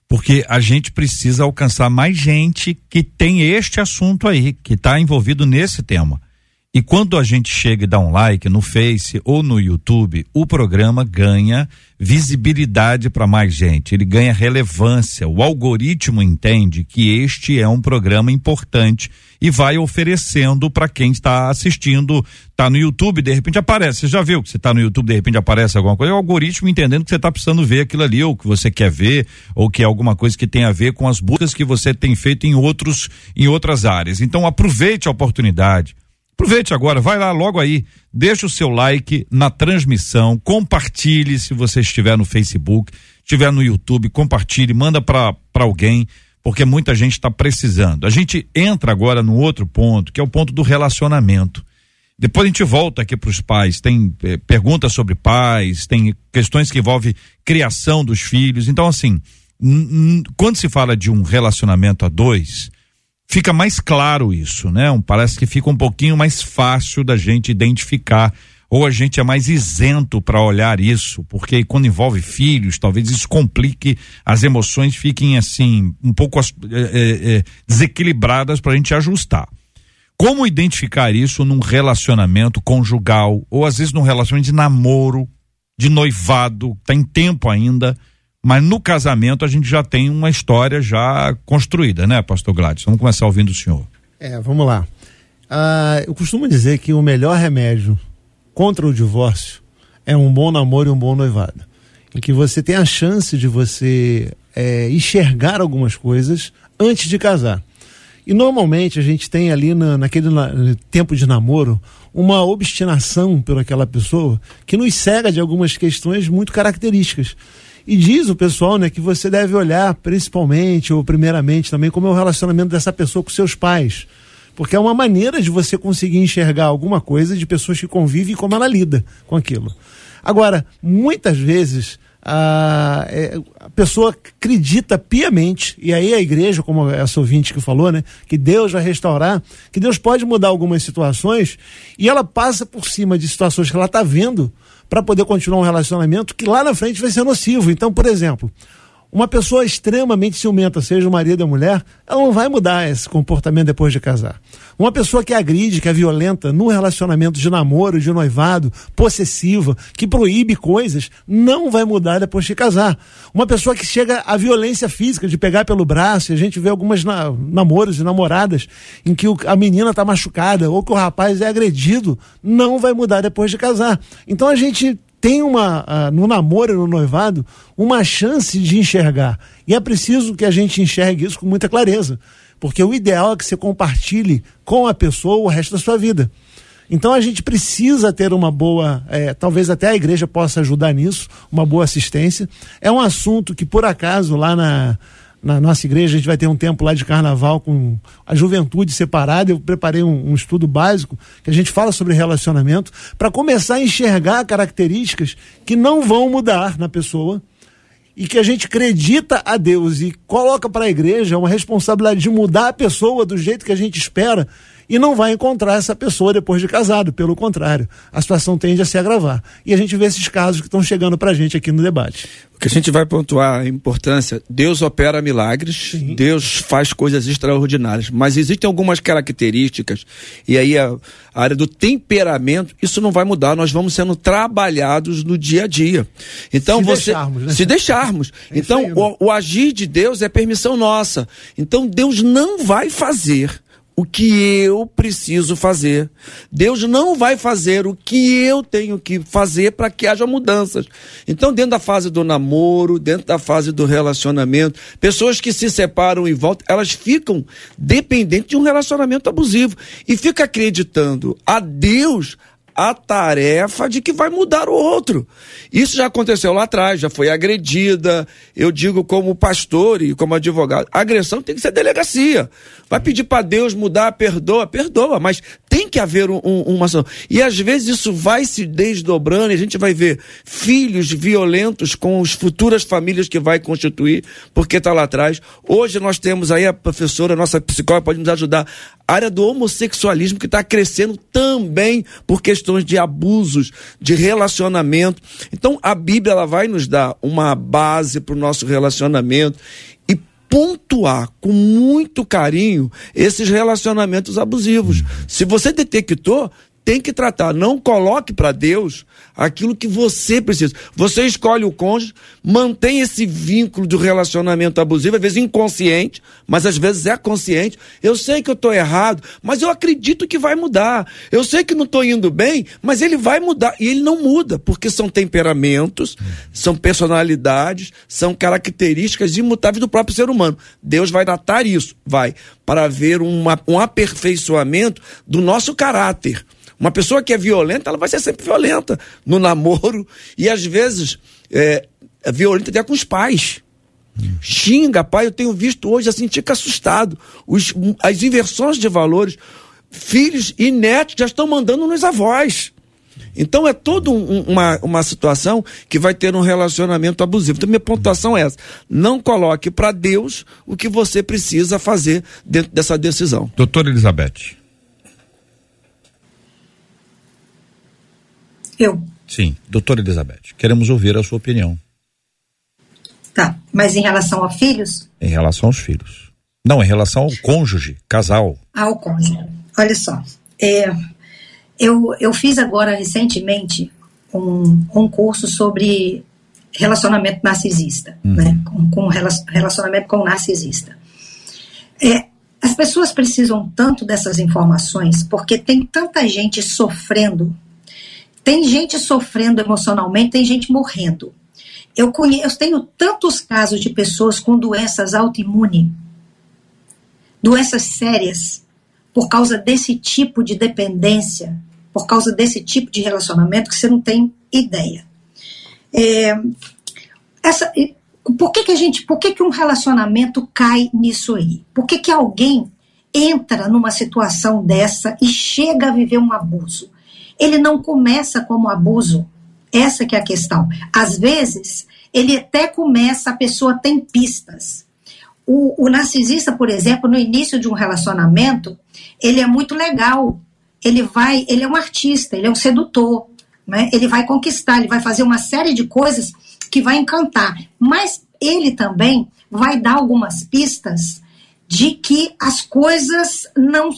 porque a gente precisa alcançar mais gente que tem este assunto aí, que está envolvido nesse tema. E quando a gente chega e dá um like no Face ou no YouTube, o programa ganha visibilidade para mais gente, ele ganha relevância. O algoritmo entende que este é um programa importante e vai oferecendo para quem está assistindo, está no YouTube, de repente aparece. Você já viu que você está no YouTube, de repente aparece alguma coisa? É o algoritmo entendendo que você está precisando ver aquilo ali, ou que você quer ver, ou que é alguma coisa que tem a ver com as buscas que você tem feito em outras áreas. Então aproveite a oportunidade. Aproveite agora, vai lá logo aí, deixa o seu like na transmissão, compartilhe se você estiver no Facebook, estiver no YouTube, compartilhe, manda para alguém, porque muita gente está precisando. A gente entra agora no outro ponto, que é o ponto do relacionamento. Depois a gente volta aqui para os pais, tem perguntas sobre pais, tem questões que envolvem criação dos filhos. Então assim, quando se fala de um relacionamento a dois, fica mais claro isso, né? Parece que fica um pouquinho mais fácil da gente identificar, ou a gente é mais isento para olhar isso, porque quando envolve filhos, talvez isso complique, as emoções fiquem assim, um pouco desequilibradas para a gente ajustar. Como identificar isso num relacionamento conjugal, ou às vezes num relacionamento de namoro, de noivado, tá em tempo ainda? Mas no casamento a gente já tem uma história já construída, né, pastor Gladys? Vamos começar ouvindo o senhor. Vamos lá. Eu costumo dizer que o melhor remédio contra o divórcio é um bom namoro e um bom noivado. Em que você tem a chance de você enxergar algumas coisas antes de casar. E normalmente a gente tem ali naquele tempo de namoro uma obstinação por aquela pessoa que nos cega de algumas questões muito características. E diz o pessoal, né, que você deve olhar principalmente ou primeiramente também como é o relacionamento dessa pessoa com seus pais. Porque é uma maneira de você conseguir enxergar alguma coisa de pessoas que convivem e como ela lida com aquilo. Agora, muitas vezes a pessoa acredita piamente, e aí a igreja, como essa ouvinte que falou, né, que Deus vai restaurar, que Deus pode mudar algumas situações, e ela passa por cima de situações que ela está vendo para poder continuar um relacionamento que lá na frente vai ser nocivo. Então, por exemplo, uma pessoa extremamente ciumenta, seja o marido ou a mulher, ela não vai mudar esse comportamento depois de casar. Uma pessoa que agride, que é violenta, num relacionamento de namoro, de noivado, possessiva, que proíbe coisas, não vai mudar depois de casar. Uma pessoa que chega à violência física, de pegar pelo braço, e a gente vê algumas namoros e namoradas em que a menina está machucada ou que o rapaz é agredido, não vai mudar depois de casar. Então a gente tem no namoro e no noivado, uma chance de enxergar. E é preciso que a gente enxergue isso com muita clareza, porque o ideal é que você compartilhe com a pessoa o resto da sua vida. Então a gente precisa ter uma boa, talvez até a igreja possa ajudar nisso, uma boa assistência. É um assunto que, por acaso, lá na nossa igreja, a gente vai ter um tempo lá de carnaval com a juventude separada. Eu preparei um estudo básico que a gente fala sobre relacionamento para começar a enxergar características que não vão mudar na pessoa e que a gente acredita a Deus e coloca para a igreja uma responsabilidade de mudar a pessoa do jeito que a gente espera, e não vai encontrar essa pessoa depois de casado. Pelo contrário, a situação tende a se agravar. E a gente vê esses casos que estão chegando para a gente aqui no debate. O que a gente vai pontuar a importância: Deus opera milagres, sim, Deus faz coisas extraordinárias, mas existem algumas características, e aí a área do temperamento, isso não vai mudar, nós vamos sendo trabalhados no dia a dia. Então, se deixarmos. Então, o agir de Deus é permissão nossa. Então, Deus não vai fazer o que eu preciso fazer. Deus não vai fazer o que eu tenho que fazer para que haja mudanças. Então, dentro da fase do namoro, dentro da fase do relacionamento, pessoas que se separam e voltam, elas ficam dependentes de um relacionamento abusivo e fica acreditando a Deus a tarefa de que vai mudar o outro. Isso já aconteceu lá atrás, já foi agredida. Eu digo como pastor e como advogado, a agressão tem que ser delegacia. Vai pedir para Deus mudar, perdoa, mas tem que haver uma ação. E às vezes isso vai se desdobrando e a gente vai ver filhos violentos com as futuras famílias que vai constituir, porque está lá atrás. Hoje nós temos aí a professora, nossa psicóloga, pode nos ajudar, a área do homossexualismo, que está crescendo também por questões de abusos, de relacionamento. Então a Bíblia, ela vai nos dar uma base para o nosso relacionamento e pontuar com muito carinho esses relacionamentos abusivos. Se você detectou, tem que tratar. Não coloque para Deus aquilo que você precisa. Você escolhe o cônjuge, mantém esse vínculo do relacionamento abusivo, às vezes inconsciente, mas às vezes é consciente. Eu sei que eu estou errado, mas eu acredito que vai mudar. Eu sei que não estou indo bem, mas ele vai mudar. E ele não muda, porque são temperamentos, são personalidades, são características imutáveis do próprio ser humano. Deus vai tratar isso, para haver um aperfeiçoamento do nosso caráter. Uma pessoa que é violenta, ela vai ser sempre violenta no namoro e às vezes é violenta até com os pais. Xinga, pai, eu tenho visto hoje assim, fica assustado. As inversões de valores, filhos e netos já estão mandando nos avós. Então é toda uma situação que vai ter um relacionamento abusivo. Então minha pontuação é essa: não coloque para Deus o que você precisa fazer dentro dessa decisão. Doutora Elizabeth. Eu. Sim, doutora Elizabeth, queremos ouvir a sua opinião. Tá, mas em relação a filhos? Em relação aos filhos. Não, em relação ao cônjuge, casal. Ao cônjuge. Olha só, eu fiz agora recentemente um curso sobre relacionamento narcisista, né? Com relacionamento com o narcisista. As pessoas precisam tanto dessas informações, porque tem tanta gente sofrendo. Tem gente sofrendo emocionalmente, tem gente morrendo. Eu tenho tantos casos de pessoas com doenças autoimunes, doenças sérias, por causa desse tipo de dependência, por causa desse tipo de relacionamento, que você não tem ideia. Por que um relacionamento cai nisso aí? Por que alguém entra numa situação dessa e chega a viver um abuso? Ele não começa como abuso, essa que é a questão. Às vezes, ele até começa, a pessoa tem pistas. O narcisista, por exemplo, no início de um relacionamento, ele é muito legal, ele é um artista, ele é um sedutor, né? Ele vai conquistar, ele vai fazer uma série de coisas que vai encantar, mas ele também vai dar algumas pistas de que as coisas não...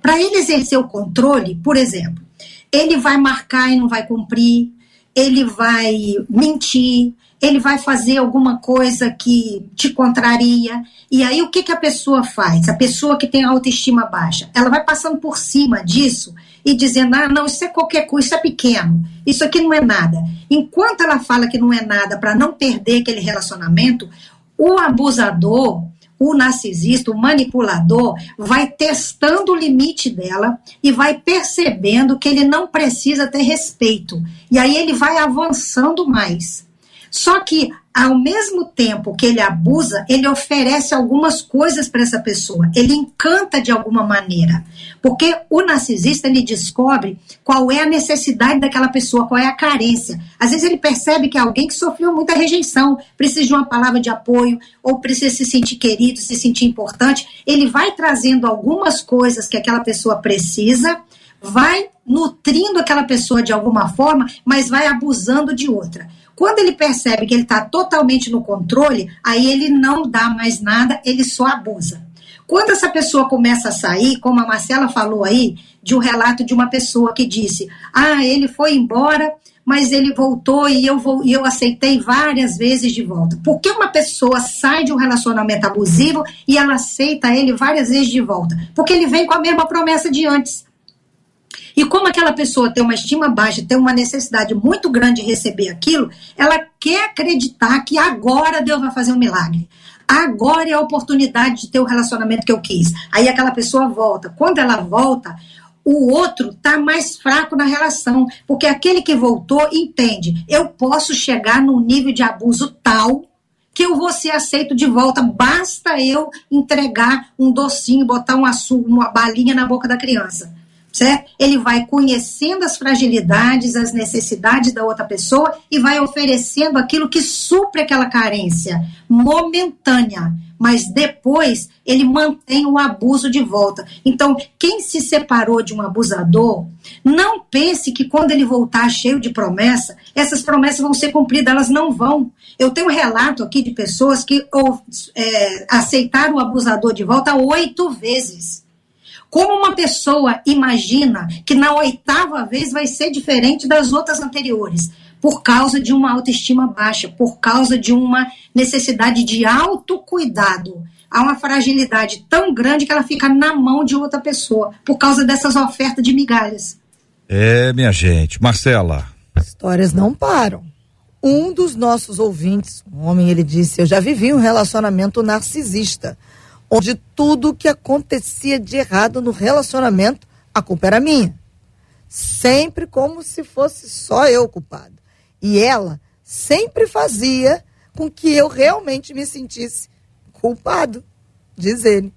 Para ele exercer o controle, por exemplo, ele vai marcar e não vai cumprir, ele vai mentir, ele vai fazer alguma coisa que te contraria. E aí o que que a pessoa faz? A pessoa que tem autoestima baixa, ela vai passando por cima disso e dizendo, ah, não, isso é qualquer coisa, isso é pequeno, isso aqui não é nada. Enquanto ela fala que não é nada para não perder aquele relacionamento, o abusador, o narcisista, o manipulador, vai testando o limite dela e vai percebendo que ele não precisa ter respeito. E aí ele vai avançando mais. Só que, ao mesmo tempo que ele abusa, ele oferece algumas coisas para essa pessoa. Ele encanta de alguma maneira. Porque o narcisista, ele descobre qual é a necessidade daquela pessoa, qual é a carência. Às vezes ele percebe que é alguém que sofreu muita rejeição, precisa de uma palavra de apoio, ou precisa se sentir querido, se sentir importante. Ele vai trazendo algumas coisas que aquela pessoa precisa, vai nutrindo aquela pessoa de alguma forma, mas vai abusando de outra. Quando ele percebe que ele está totalmente no controle, aí ele não dá mais nada, ele só abusa. Quando essa pessoa começa a sair, como a Marcela falou aí, de um relato de uma pessoa que disse, ah, ele foi embora, mas ele voltou e eu aceitei várias vezes de volta. Por que uma pessoa sai de um relacionamento abusivo e ela aceita ele várias vezes de volta? Porque ele vem com a mesma promessa de antes. E como aquela pessoa tem uma estima baixa, tem uma necessidade muito grande de receber aquilo, ela quer acreditar que agora Deus vai fazer um milagre. Agora é a oportunidade de ter o relacionamento que eu quis. Aí aquela pessoa volta. Quando ela volta, o outro está mais fraco na relação, porque aquele que voltou entende, eu posso chegar num nível de abuso tal que eu vou ser aceito de volta, basta eu entregar um docinho, botar um açúcar, uma balinha na boca da criança. Certo? Ele vai conhecendo as fragilidades, as necessidades da outra pessoa e vai oferecendo aquilo que supre aquela carência momentânea, mas depois ele mantém o abuso de volta. Então, quem se separou de um abusador, não pense que quando ele voltar cheio de promessa, essas promessas vão ser cumpridas, elas não vão. Eu tenho um relato aqui de pessoas que aceitaram o abusador de volta 8 vezes. Como uma pessoa imagina que na 8ª vez vai ser diferente das outras anteriores? Por causa de uma autoestima baixa, por causa de uma necessidade de autocuidado. Há uma fragilidade tão grande que ela fica na mão de outra pessoa, por causa dessas ofertas de migalhas. É, minha gente. Marcela. As histórias não param. Um dos nossos ouvintes, um homem, ele disse, eu já vivi um relacionamento narcisista, onde tudo que acontecia de errado no relacionamento, a culpa era minha. Sempre como se fosse só eu culpado. E ela sempre fazia com que eu realmente me sentisse culpado, diz ele.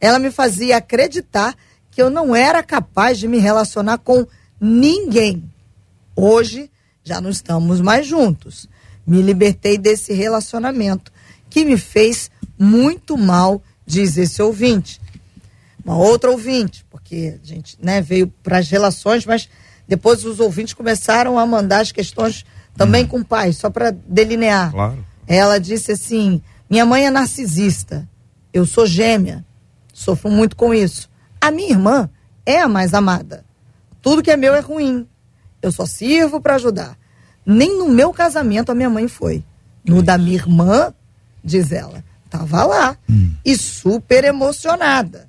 Ela me fazia acreditar que eu não era capaz de me relacionar com ninguém. Hoje, já não estamos mais juntos. Me libertei desse relacionamento que me fez muito mal, diz esse ouvinte. Uma outra ouvinte, porque a gente, né, veio para as relações, mas depois os ouvintes começaram a mandar as questões também com o pai, só para delinear. Claro. Ela disse assim, minha mãe é narcisista, eu sou gêmea, sofro muito com isso. A minha irmã é a mais amada. Tudo que é meu é ruim. Eu só sirvo para ajudar. Nem no meu casamento a minha mãe foi. No da minha irmã, diz ela, estava lá e super emocionada.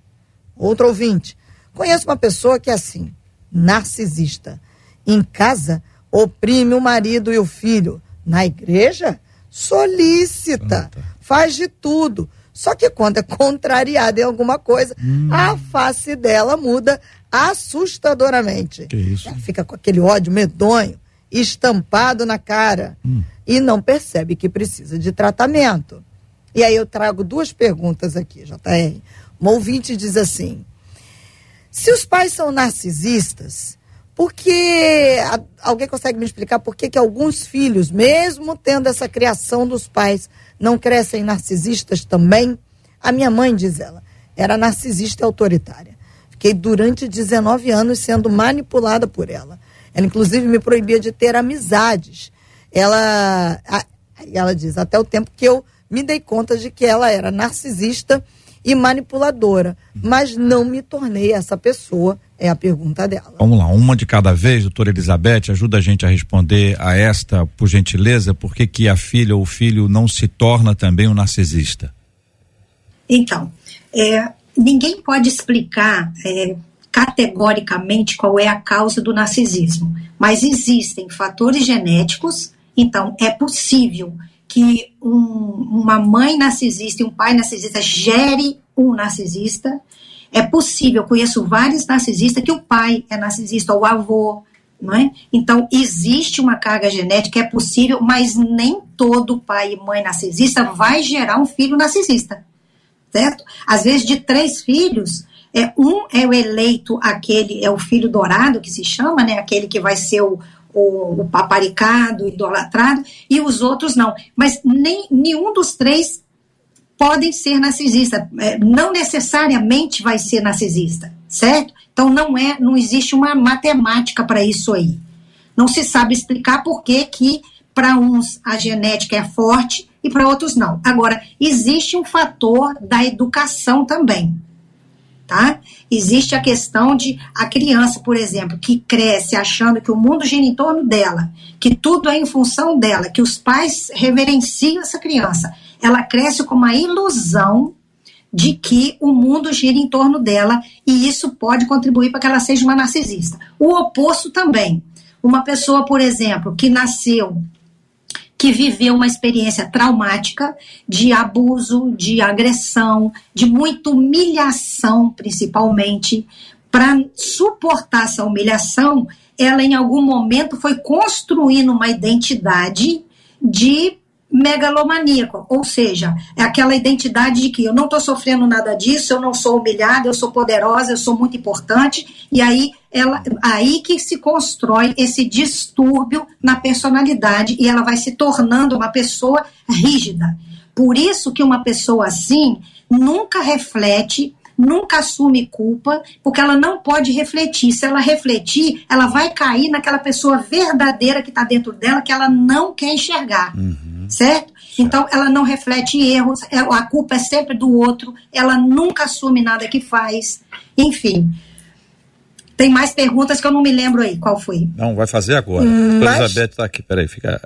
Outro ouvinte, conheço uma pessoa que é assim, narcisista. Em casa, oprime o marido e o filho. Na igreja, solicita, faz de tudo. Só que quando é contrariada em alguma coisa, a face dela muda assustadoramente. Que isso? Ela fica com aquele ódio medonho, estampado na cara e não percebe que precisa de tratamento. E aí eu trago 2 perguntas aqui, JR. Um ouvinte diz assim, se os pais são narcisistas, Porque alguém consegue me explicar por que alguns filhos, mesmo tendo essa criação dos pais, não crescem narcisistas também? A minha mãe, diz ela, era narcisista e autoritária. Fiquei durante 19 anos sendo manipulada por ela. Ela, inclusive, me proibia de ter amizades. Ela diz, até o tempo que eu me dei conta de que ela era narcisista e manipuladora, mas não me tornei essa pessoa, é a pergunta dela. Vamos lá, uma de cada vez, doutora Elizabeth, ajuda a gente a responder a esta, por gentileza, por que a filha ou o filho não se torna também um narcisista? Então, ninguém pode explicar categoricamente qual é a causa do narcisismo, mas existem fatores genéticos, então é possível que uma mãe narcisista e um pai narcisista gere um narcisista. É possível, eu conheço vários narcisistas que o pai é narcisista, ou o avô, não é? Então, existe uma carga genética, é possível, mas nem todo pai e mãe narcisista vai gerar um filho narcisista, certo? Às vezes, de 3 filhos, um é o eleito, aquele é o filho dourado, que se chama, né? Aquele que vai ser o paparicado, idolatrado, e os outros não. Mas nenhum dos 3 podem ser narcisistas, não necessariamente vai ser narcisista, certo? Então não existe uma matemática para isso aí. Não se sabe explicar por que para uns a genética é forte e para outros não. Agora, existe um fator da educação também, tá? Existe a questão de a criança, por exemplo, que cresce achando que o mundo gira em torno dela, que tudo é em função dela, que os pais reverenciam essa criança. Ela cresce com uma ilusão de que o mundo gira em torno dela e isso pode contribuir para que ela seja uma narcisista. O oposto também. Uma pessoa, por exemplo, que nasceu, que viveu uma experiência traumática de abuso, de agressão, de muita humilhação, principalmente. Para suportar essa humilhação, ela em algum momento foi construindo uma identidade de megalomaníaca, ou seja, é aquela identidade de que eu não estou sofrendo nada disso, eu não sou humilhada, eu sou poderosa, eu sou muito importante, e aí que se constrói esse distúrbio na personalidade e ela vai se tornando uma pessoa rígida. Por isso que uma pessoa assim nunca reflete, nunca assume culpa, porque ela não pode refletir. Se ela refletir, ela vai cair naquela pessoa verdadeira que está dentro dela, que ela não quer enxergar. Certo? Então, ela não reflete erros, a culpa é sempre do outro, ela nunca assume nada que faz, enfim. Tem mais perguntas que eu não me lembro aí, qual foi? Não, vai fazer agora. A Elizabeth está aqui, peraí, fica.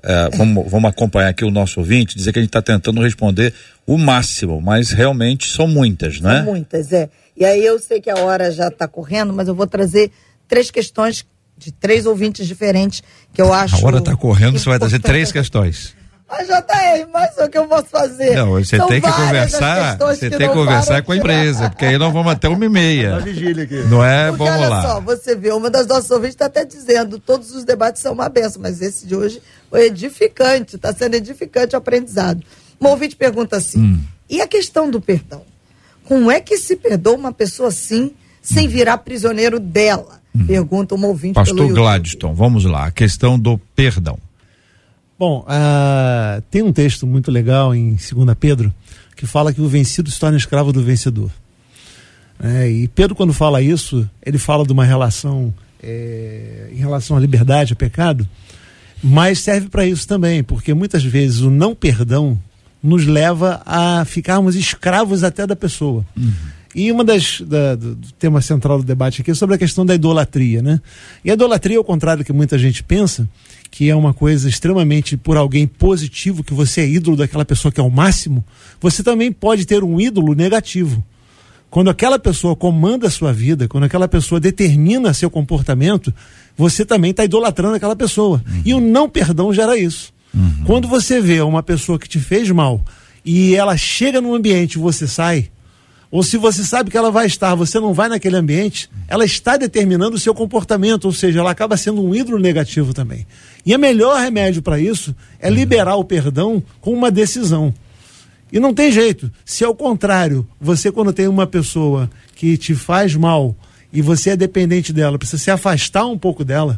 Vamos acompanhar aqui o nosso ouvinte, dizer que a gente está tentando responder o máximo, mas realmente são muitas, né? São muitas, é. E aí eu sei que a hora já está correndo, mas eu vou trazer 3 questões de 3 ouvintes diferentes que eu acho. A hora está correndo, você vai trazer 3 questões. Mas já tá aí, mas o que eu posso fazer? Não, você tem que conversar, você tem que conversar com a empresa, porque aí nós vamos até 1:30. Na vigília aqui. Não é? Porque vamos olha lá. Olha só, você vê, uma das nossas ouvintes está até dizendo, todos os debates são uma benção, mas esse de hoje foi edificante, está sendo edificante o aprendizado. Uma ouvinte pergunta assim, e a questão do perdão? Como é que se perdoa uma pessoa assim, sem virar prisioneiro dela? Pergunta uma ouvinte. Pastor Gladstone, vamos lá, a questão do perdão. Bom, tem um texto muito legal em 2 Pedro que fala que o vencido se torna escravo do vencedor. E Pedro, quando fala isso, ele fala de uma relação em relação à liberdade, ao pecado, mas serve para isso também, porque muitas vezes o não perdão nos leva a ficarmos escravos até da pessoa. E uma do tema central do debate aqui é sobre a questão da idolatria, né? E a idolatria, ao contrário do que muita gente pensa, que é uma coisa extremamente por alguém positivo, que você é ídolo daquela pessoa que é o máximo, você também pode ter um ídolo negativo. Quando aquela pessoa comanda a sua vida, quando aquela pessoa determina seu comportamento, você também está idolatrando aquela pessoa. E o não perdão gera isso. Quando você vê uma pessoa que te fez mal e ela chega num ambiente e você sai, ou se você sabe que ela vai estar, você não vai naquele ambiente, ela está determinando o seu comportamento, ou seja, ela acaba sendo um ídolo negativo também. E o melhor remédio para isso é liberar o perdão com uma decisão. E não tem jeito. Se ao contrário, você quando tem uma pessoa que te faz mal e você é dependente dela, precisa se afastar um pouco dela.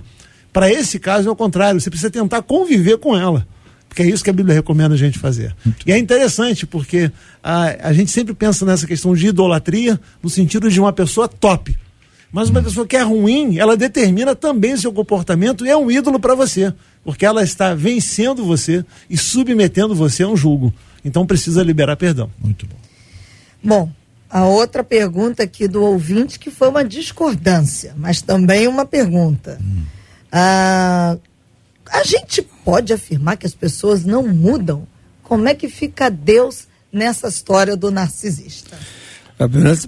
Para esse caso é o contrário, você precisa tentar conviver com ela, porque é isso que a Bíblia recomenda a gente fazer. E é interessante porque a gente sempre pensa nessa questão de idolatria no sentido de uma pessoa top, mas uma pessoa que é ruim, ela determina também seu comportamento e é um ídolo para você, porque ela está vencendo você e submetendo você a um jugo. Então precisa liberar perdão. Muito bom. Bom, a outra pergunta aqui do ouvinte, que foi uma discordância, mas também uma pergunta. A gente pode afirmar que as pessoas não mudam? Como é que fica Deus nessa história do narcisista?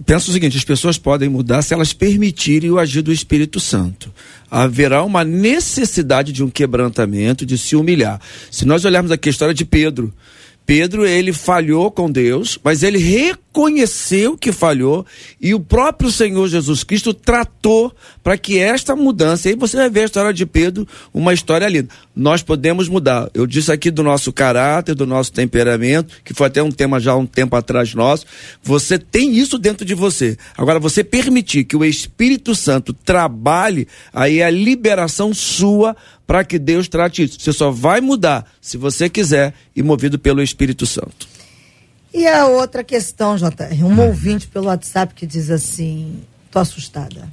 Penso o seguinte, as pessoas podem mudar se elas permitirem o agir do Espírito Santo. Haverá uma necessidade de um quebrantamento, de se humilhar. Se nós olharmos aqui a história de Pedro, ele falhou com Deus, mas ele reconheceu que falhou e o próprio Senhor Jesus Cristo tratou para que esta mudança, aí você vai ver a história de Pedro, uma história linda. Nós podemos mudar. Eu disse aqui do nosso caráter, do nosso temperamento, que foi até um tema já um tempo atrás nosso. Você tem isso dentro de você. Agora, você permitir que o Espírito Santo trabalhe, aí é a liberação sua para que Deus trate isso. Você só vai mudar, se você quiser, e movido pelo Espírito Santo. E a outra questão, JR, um ouvinte pelo WhatsApp que diz assim, tô assustada.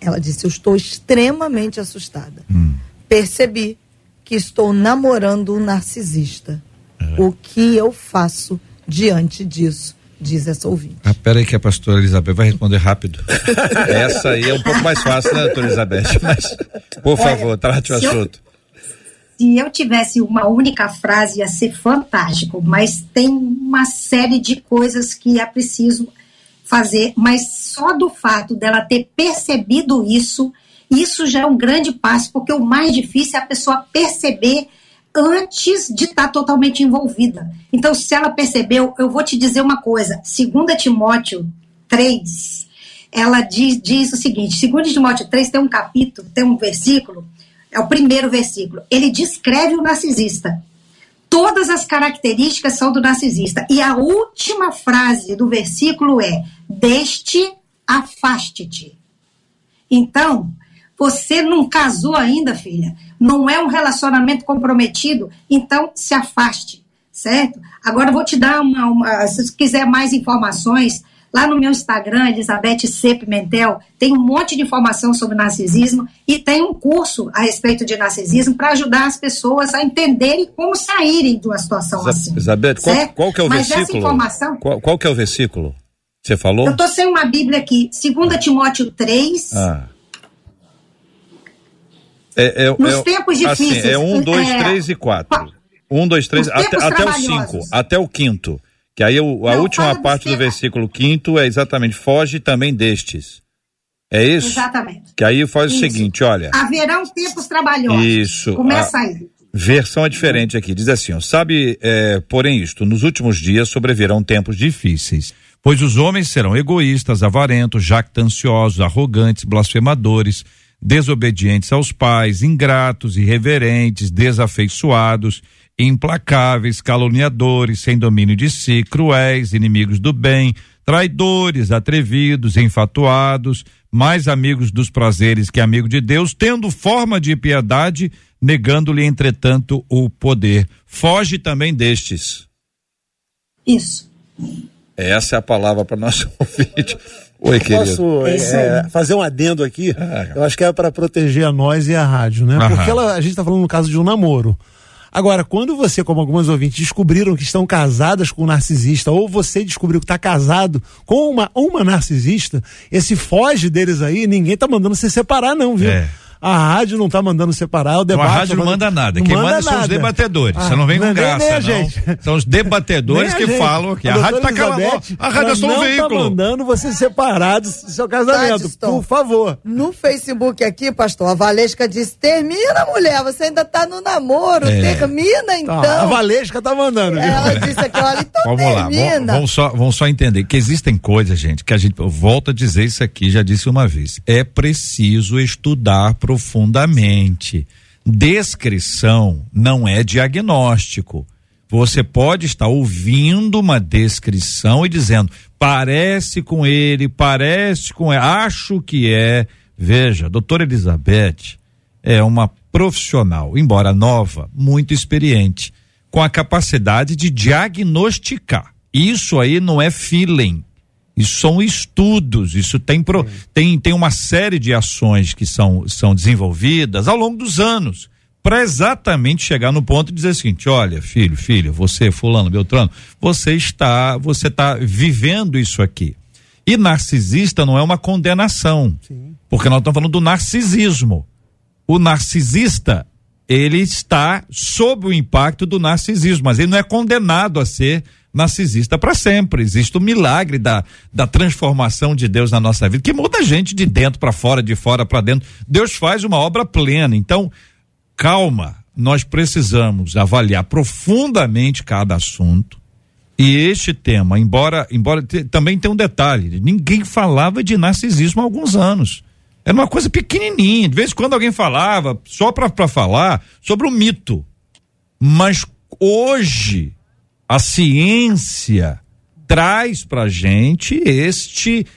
Ela disse, eu estou extremamente assustada. Percebi que estou namorando um narcisista. O que eu faço diante disso? Diz essa ouvinte. Peraí que a pastora Elizabeth vai responder rápido. Essa aí é um pouco mais fácil, né, doutora Elizabeth? Mas, por favor, trate o assunto. Se eu tivesse uma única frase, ia ser fantástico, mas tem uma série de coisas que é preciso fazer, mas só do fato dela ter percebido isso, isso já é um grande passo, porque o mais difícil é a pessoa perceber antes de estar totalmente envolvida. Então, se ela percebeu, eu vou te dizer uma coisa, 2 Timóteo 3, ela diz o seguinte, 2 Timóteo 3 tem um capítulo, tem um versículo, é o primeiro versículo, ele descreve o narcisista, todas as características são do narcisista, e a última frase do versículo é, deste afaste-te. Então, você não casou ainda, filha, não é um relacionamento comprometido, então se afaste, certo? Agora eu vou te dar se quiser mais informações, lá no meu Instagram, Elizabeth C. Pimentel, tem um monte de informação sobre narcisismo e tem um curso a respeito de narcisismo para ajudar as pessoas a entenderem como saírem de uma situação assim. Elizabeth, qual que é o versículo? Mas essa informação... Qual que é o versículo? Você falou? Eu estou sem uma Bíblia aqui, 2 Timóteo 3... Nos tempos difíceis. Assim, 1, 2, 3 e 4. 1, 2, 3, até o 5, até o 5º. Que aí última parte do versículo 5 é exatamente, foge também destes. É isso? Exatamente. Que aí faz o seguinte, olha. Haverão tempos trabalhosos. Isso. Começa aí. Versão é diferente aqui, diz assim, sabe, porém isto, nos últimos dias sobrevirão tempos difíceis. Pois os homens serão egoístas, avarentos, jactanciosos, arrogantes, blasfemadores, desobedientes aos pais, ingratos, irreverentes, desafeiçoados, implacáveis, caluniadores, sem domínio de si, cruéis, inimigos do bem, traidores, atrevidos, enfatuados, mais amigos dos prazeres que amigo de Deus, tendo forma de piedade, negando-lhe, entretanto, o poder. Foge também destes. Isso. Essa é a palavra para nosso ouvinte. Oi, querido. Posso fazer um adendo aqui? Eu acho que é para proteger a nós e a rádio, né? Porque a gente está falando no caso de um namoro. Agora, quando você, como algumas ouvintes, descobriram que estão casadas com um narcisista, ou você descobriu que está casado com uma narcisista, esse foge deles aí, ninguém tá mandando se separar, não, viu? A rádio não tá mandando separar, o debate... A rádio não manda nada, não, quem manda são os debatedores, você não vem com graça, não. São os debatedores que falam que a rádio tá calada, a rádio é só um veículo. Não tá mandando você separar do seu casamento, por favor. No Facebook aqui, pastor, a Valesca disse, termina, mulher, você ainda tá no namoro, termina então. A Valesca tá mandando. Ela disse aqui, olha, então vamos lá, vamos só entender que existem coisas, gente, que a gente, eu volto a dizer isso aqui, já disse uma vez, é preciso estudar profundamente. Descrição não é diagnóstico. Você pode estar ouvindo uma descrição e dizendo, parece com ela, acho que é. Veja, doutora Elizabeth é uma profissional, embora nova, muito experiente, com a capacidade de diagnosticar. Isso aí não é feeling, isso são estudos, isso tem uma série de ações que são desenvolvidas ao longo dos anos, para exatamente chegar no ponto e dizer o seguinte, olha, filho, você, fulano, beltrano, você está vivendo isso aqui. E narcisista não é uma condenação. Sim. Porque nós estamos falando do narcisismo. O narcisista, ele está sob o impacto do narcisismo, mas ele não é condenado a ser narcisista para sempre. Existe o milagre da transformação de Deus na nossa vida, que muda a gente de dentro para fora, de fora para dentro. Deus faz uma obra plena. Então, calma, nós precisamos avaliar profundamente cada assunto. E este tema, embora também tem um detalhe, ninguém falava de narcisismo há alguns anos. Era uma coisa pequenininha, de vez em quando alguém falava, só para falar sobre o mito. Mas hoje a ciência traz pra gente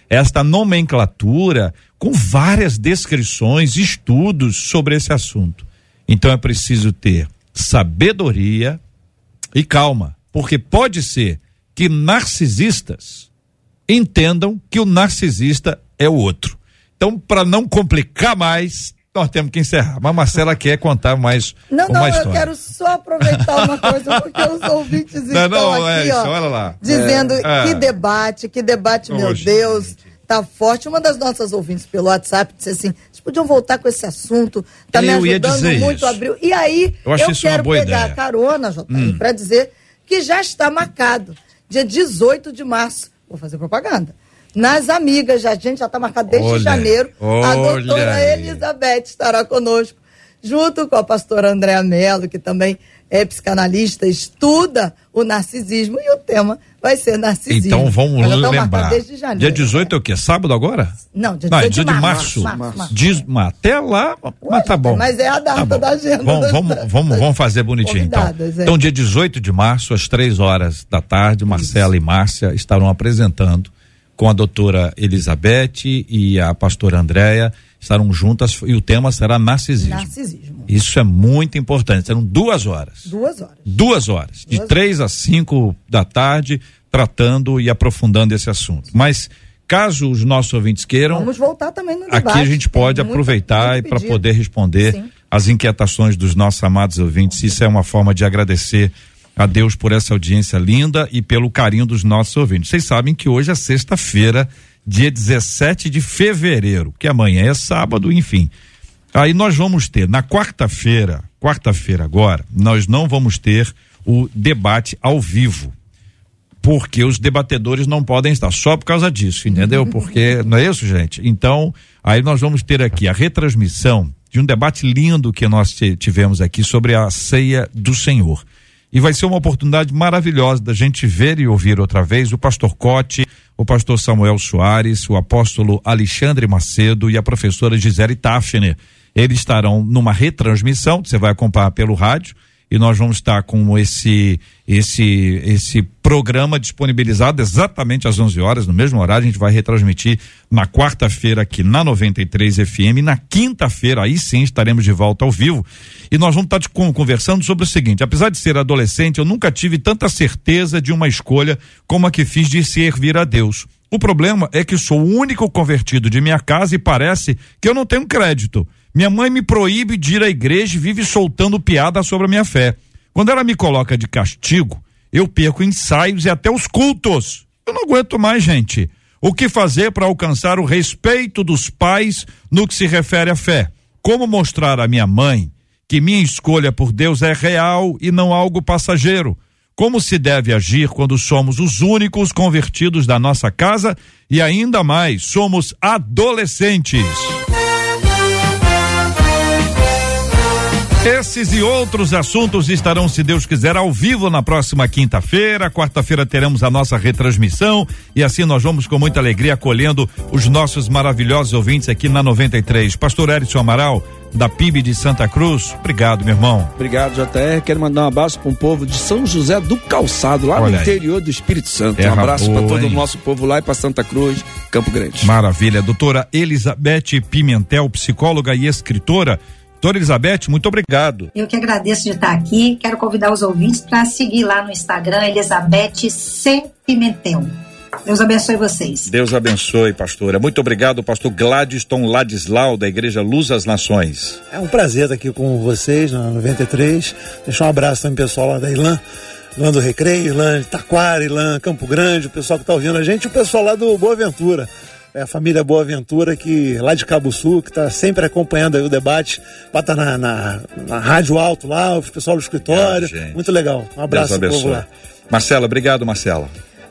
esta nomenclatura com várias descrições, estudos sobre esse assunto. Então é preciso ter sabedoria e calma, porque pode ser que narcisistas entendam que o narcisista é o outro. Então, para não complicar mais, nós temos que encerrar. Mas Marcela quer contar mais uma história. Eu quero só aproveitar uma coisa, porque os ouvintes dizendo que debate, meu Oxe, Deus, gente. Tá forte. Uma das nossas ouvintes pelo WhatsApp disse assim, vocês podiam voltar com esse assunto, tá eu me ajudando muito, abriu. E aí, eu quero pegar a carona, JR, para dizer que já está marcado, dia 18 de março, vou fazer propaganda, nas amigas, a gente já está marcado desde janeiro, a doutora Elizabeth estará conosco, junto com a pastora Andréa Mello, que também é psicanalista, estuda o narcisismo, e o tema vai ser narcisismo. Então vamos lembrar, desde janeiro, dia 18 é o quê? Sábado agora? Não, dia 18 de março. Até lá, mas tá bom. Mas é a data da agenda. Vamos fazer bonitinho então. Então dia 18 de março, às 3 horas da tarde, Marcela e Márcia estarão apresentando com a doutora Elizabeth e a pastora Andréa, estarão juntas e o tema será narcisismo. Isso é muito importante, serão 2 horas. 2 horas. 2 horas, de 3 às 5 da tarde, tratando e aprofundando esse assunto. Mas caso os nossos ouvintes queiram, vamos voltar também no debate. Aqui a gente pode aproveitar para poder responder as inquietações dos nossos amados ouvintes. Isso é uma forma de agradecer a Deus por essa audiência linda e pelo carinho dos nossos ouvintes. Vocês sabem que hoje é sexta-feira, dia 17 de fevereiro, que amanhã é sábado, enfim. Aí nós vamos ter, na quarta-feira agora, nós não vamos ter o debate ao vivo, porque os debatedores não podem estar, só por causa disso, entendeu? Porque, não é isso, gente? Então, aí nós vamos ter aqui a retransmissão de um debate lindo que nós tivemos aqui sobre a Ceia do Senhor. E vai ser uma oportunidade maravilhosa da gente ver e ouvir outra vez o pastor Cote, o pastor Samuel Soares, o apóstolo Alexandre Macedo e a professora Gisele Tafner. Eles estarão numa retransmissão, você vai acompanhar pelo rádio, e nós vamos estar com esse programa disponibilizado exatamente às 11 horas, no mesmo horário. A gente vai retransmitir na quarta-feira aqui na 93 FM, na quinta-feira aí sim estaremos de volta ao vivo, e nós vamos estar conversando sobre o seguinte: apesar de ser adolescente, eu nunca tive tanta certeza de uma escolha como a que fiz de servir a Deus. O problema é que sou o único convertido de minha casa e parece que eu não tenho crédito. Minha mãe me proíbe de ir à igreja e vive soltando piada sobre a minha fé. Quando ela me coloca de castigo, eu perco ensaios e até os cultos. Eu não aguento mais, gente. O que fazer para alcançar o respeito dos pais no que se refere à fé? Como mostrar à minha mãe que minha escolha por Deus é real e não algo passageiro? Como se deve agir quando somos os únicos convertidos da nossa casa e ainda mais somos adolescentes? Esses e outros assuntos estarão, se Deus quiser, ao vivo na próxima quinta-feira. Quarta-feira teremos a nossa retransmissão e assim nós vamos com muita alegria acolhendo os nossos maravilhosos ouvintes aqui na 93. Pastor Erickson Amaral, da PIB de Santa Cruz. Obrigado, meu irmão. Obrigado, JR. Quero mandar um abraço para o povo de São José do Calçado, lá no interior do Espírito Santo. Um abraço para todo o nosso povo lá e para Santa Cruz, Campo Grande. Maravilha. Doutora Elizabeth Pimentel, psicóloga e escritora. Doutora Elizabeth, muito obrigado. Eu que agradeço de estar aqui. Quero convidar os ouvintes para seguir lá no Instagram, Elizabeth C. Pimentel. Deus abençoe vocês. Deus abençoe, pastora. Muito obrigado, pastor Gladstone Ladislau, da Igreja Luz das Nações. É um prazer estar aqui com vocês na 93. Deixar um abraço também, pessoal, lá da Ilã do Recreio, Ilã Taquari, Ilã Campo Grande, o pessoal que está ouvindo a gente, o pessoal lá do Boa Ventura. É a família Boa Ventura, que lá de Cabo Sul, que está sempre acompanhando aí o debate, para estar na Rádio Alto lá, o pessoal do escritório. Muito legal. Um abraço ao povo lá. Marcela, obrigado, Marcela.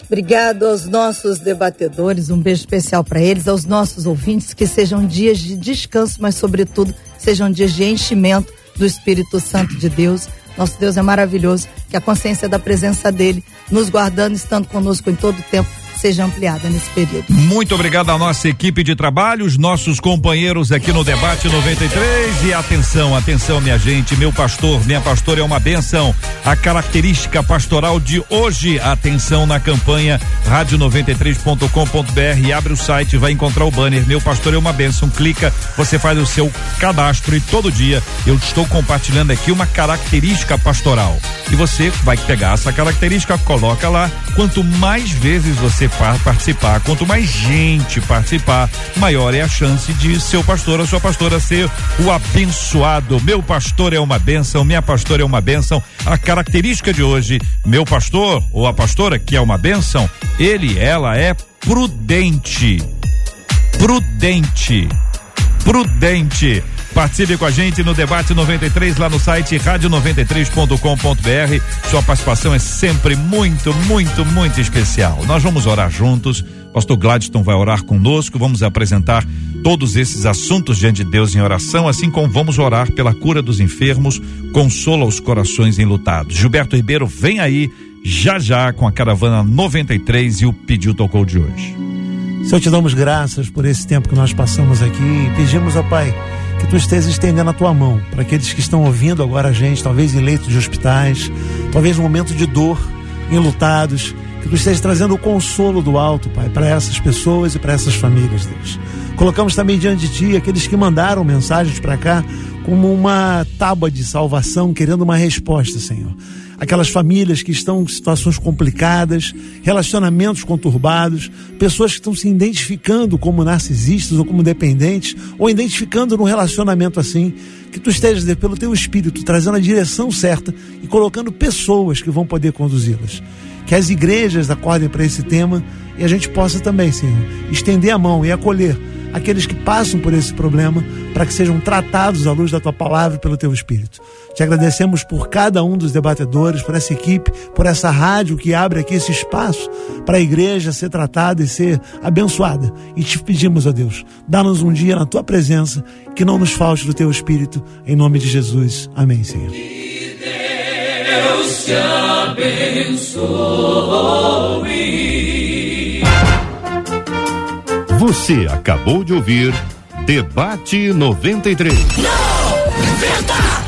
Obrigado aos nossos debatedores, um beijo especial para eles, aos nossos ouvintes, que sejam dias de descanso, mas sobretudo sejam dias de enchimento do Espírito Santo de Deus. Nosso Deus é maravilhoso, que a consciência da presença dele, nos guardando, estando conosco em todo o tempo, seja ampliada nesse período. Muito obrigado à nossa equipe de trabalho, os nossos companheiros aqui no Debate 93. E atenção, atenção, minha gente, meu pastor, minha pastora é uma bênção. A característica pastoral de hoje, atenção na campanha rádio93.com.br, abre o site, vai encontrar o banner, meu pastor é uma bênção, clica, você faz o seu cadastro e todo dia eu estou compartilhando aqui uma característica pastoral. E você vai pegar essa característica, coloca lá, quanto mais vezes você participar, quanto mais gente participar, maior é a chance de seu pastor ou sua pastora ser o abençoado. Meu pastor é uma bênção, minha pastora é uma bênção. A característica de hoje, meu pastor ou a pastora que é uma bênção, ele, ela é prudente. Participe com a gente no Debate 93 lá no site rádio93.com.br. Sua participação é sempre muito, muito, muito especial. Nós vamos orar juntos. Pastor Gladstone vai orar conosco, vamos apresentar todos esses assuntos diante de Deus em oração, assim como vamos orar pela cura dos enfermos, consola os corações enlutados. Gilberto Ribeiro vem aí já com a caravana 93 e o Pediu Tocou de hoje. Senhor, te damos graças por esse tempo que nós passamos aqui e pedimos ao Pai que tu estejas estendendo a tua mão para aqueles que estão ouvindo agora a gente, talvez em leitos de hospitais, talvez no momento de dor, enlutados, que tu estejas trazendo o consolo do alto, Pai, para essas pessoas e para essas famílias, Deus. Colocamos também diante de ti aqueles que mandaram mensagens para cá como uma tábua de salvação, querendo uma resposta, Senhor. Aquelas famílias que estão em situações complicadas, relacionamentos conturbados, pessoas que estão se identificando como narcisistas ou como dependentes, ou identificando num relacionamento assim, que tu estejas pelo teu espírito, trazendo a direção certa e colocando pessoas que vão poder conduzi-las. Que as igrejas acordem para esse tema e a gente possa também, Senhor, estender a mão e acolher aqueles que passam por esse problema, para que sejam tratados à luz da tua palavra e pelo teu espírito. Te agradecemos por cada um dos debatedores, por essa equipe, por essa rádio que abre aqui esse espaço para a igreja ser tratada e ser abençoada. E te pedimos, ó Deus, dá-nos um dia na tua presença, que não nos falte do teu espírito, em nome de Jesus. Amém, Senhor. Que Deus te abençoe. Você acabou de ouvir Debate 93. Não! Verdade!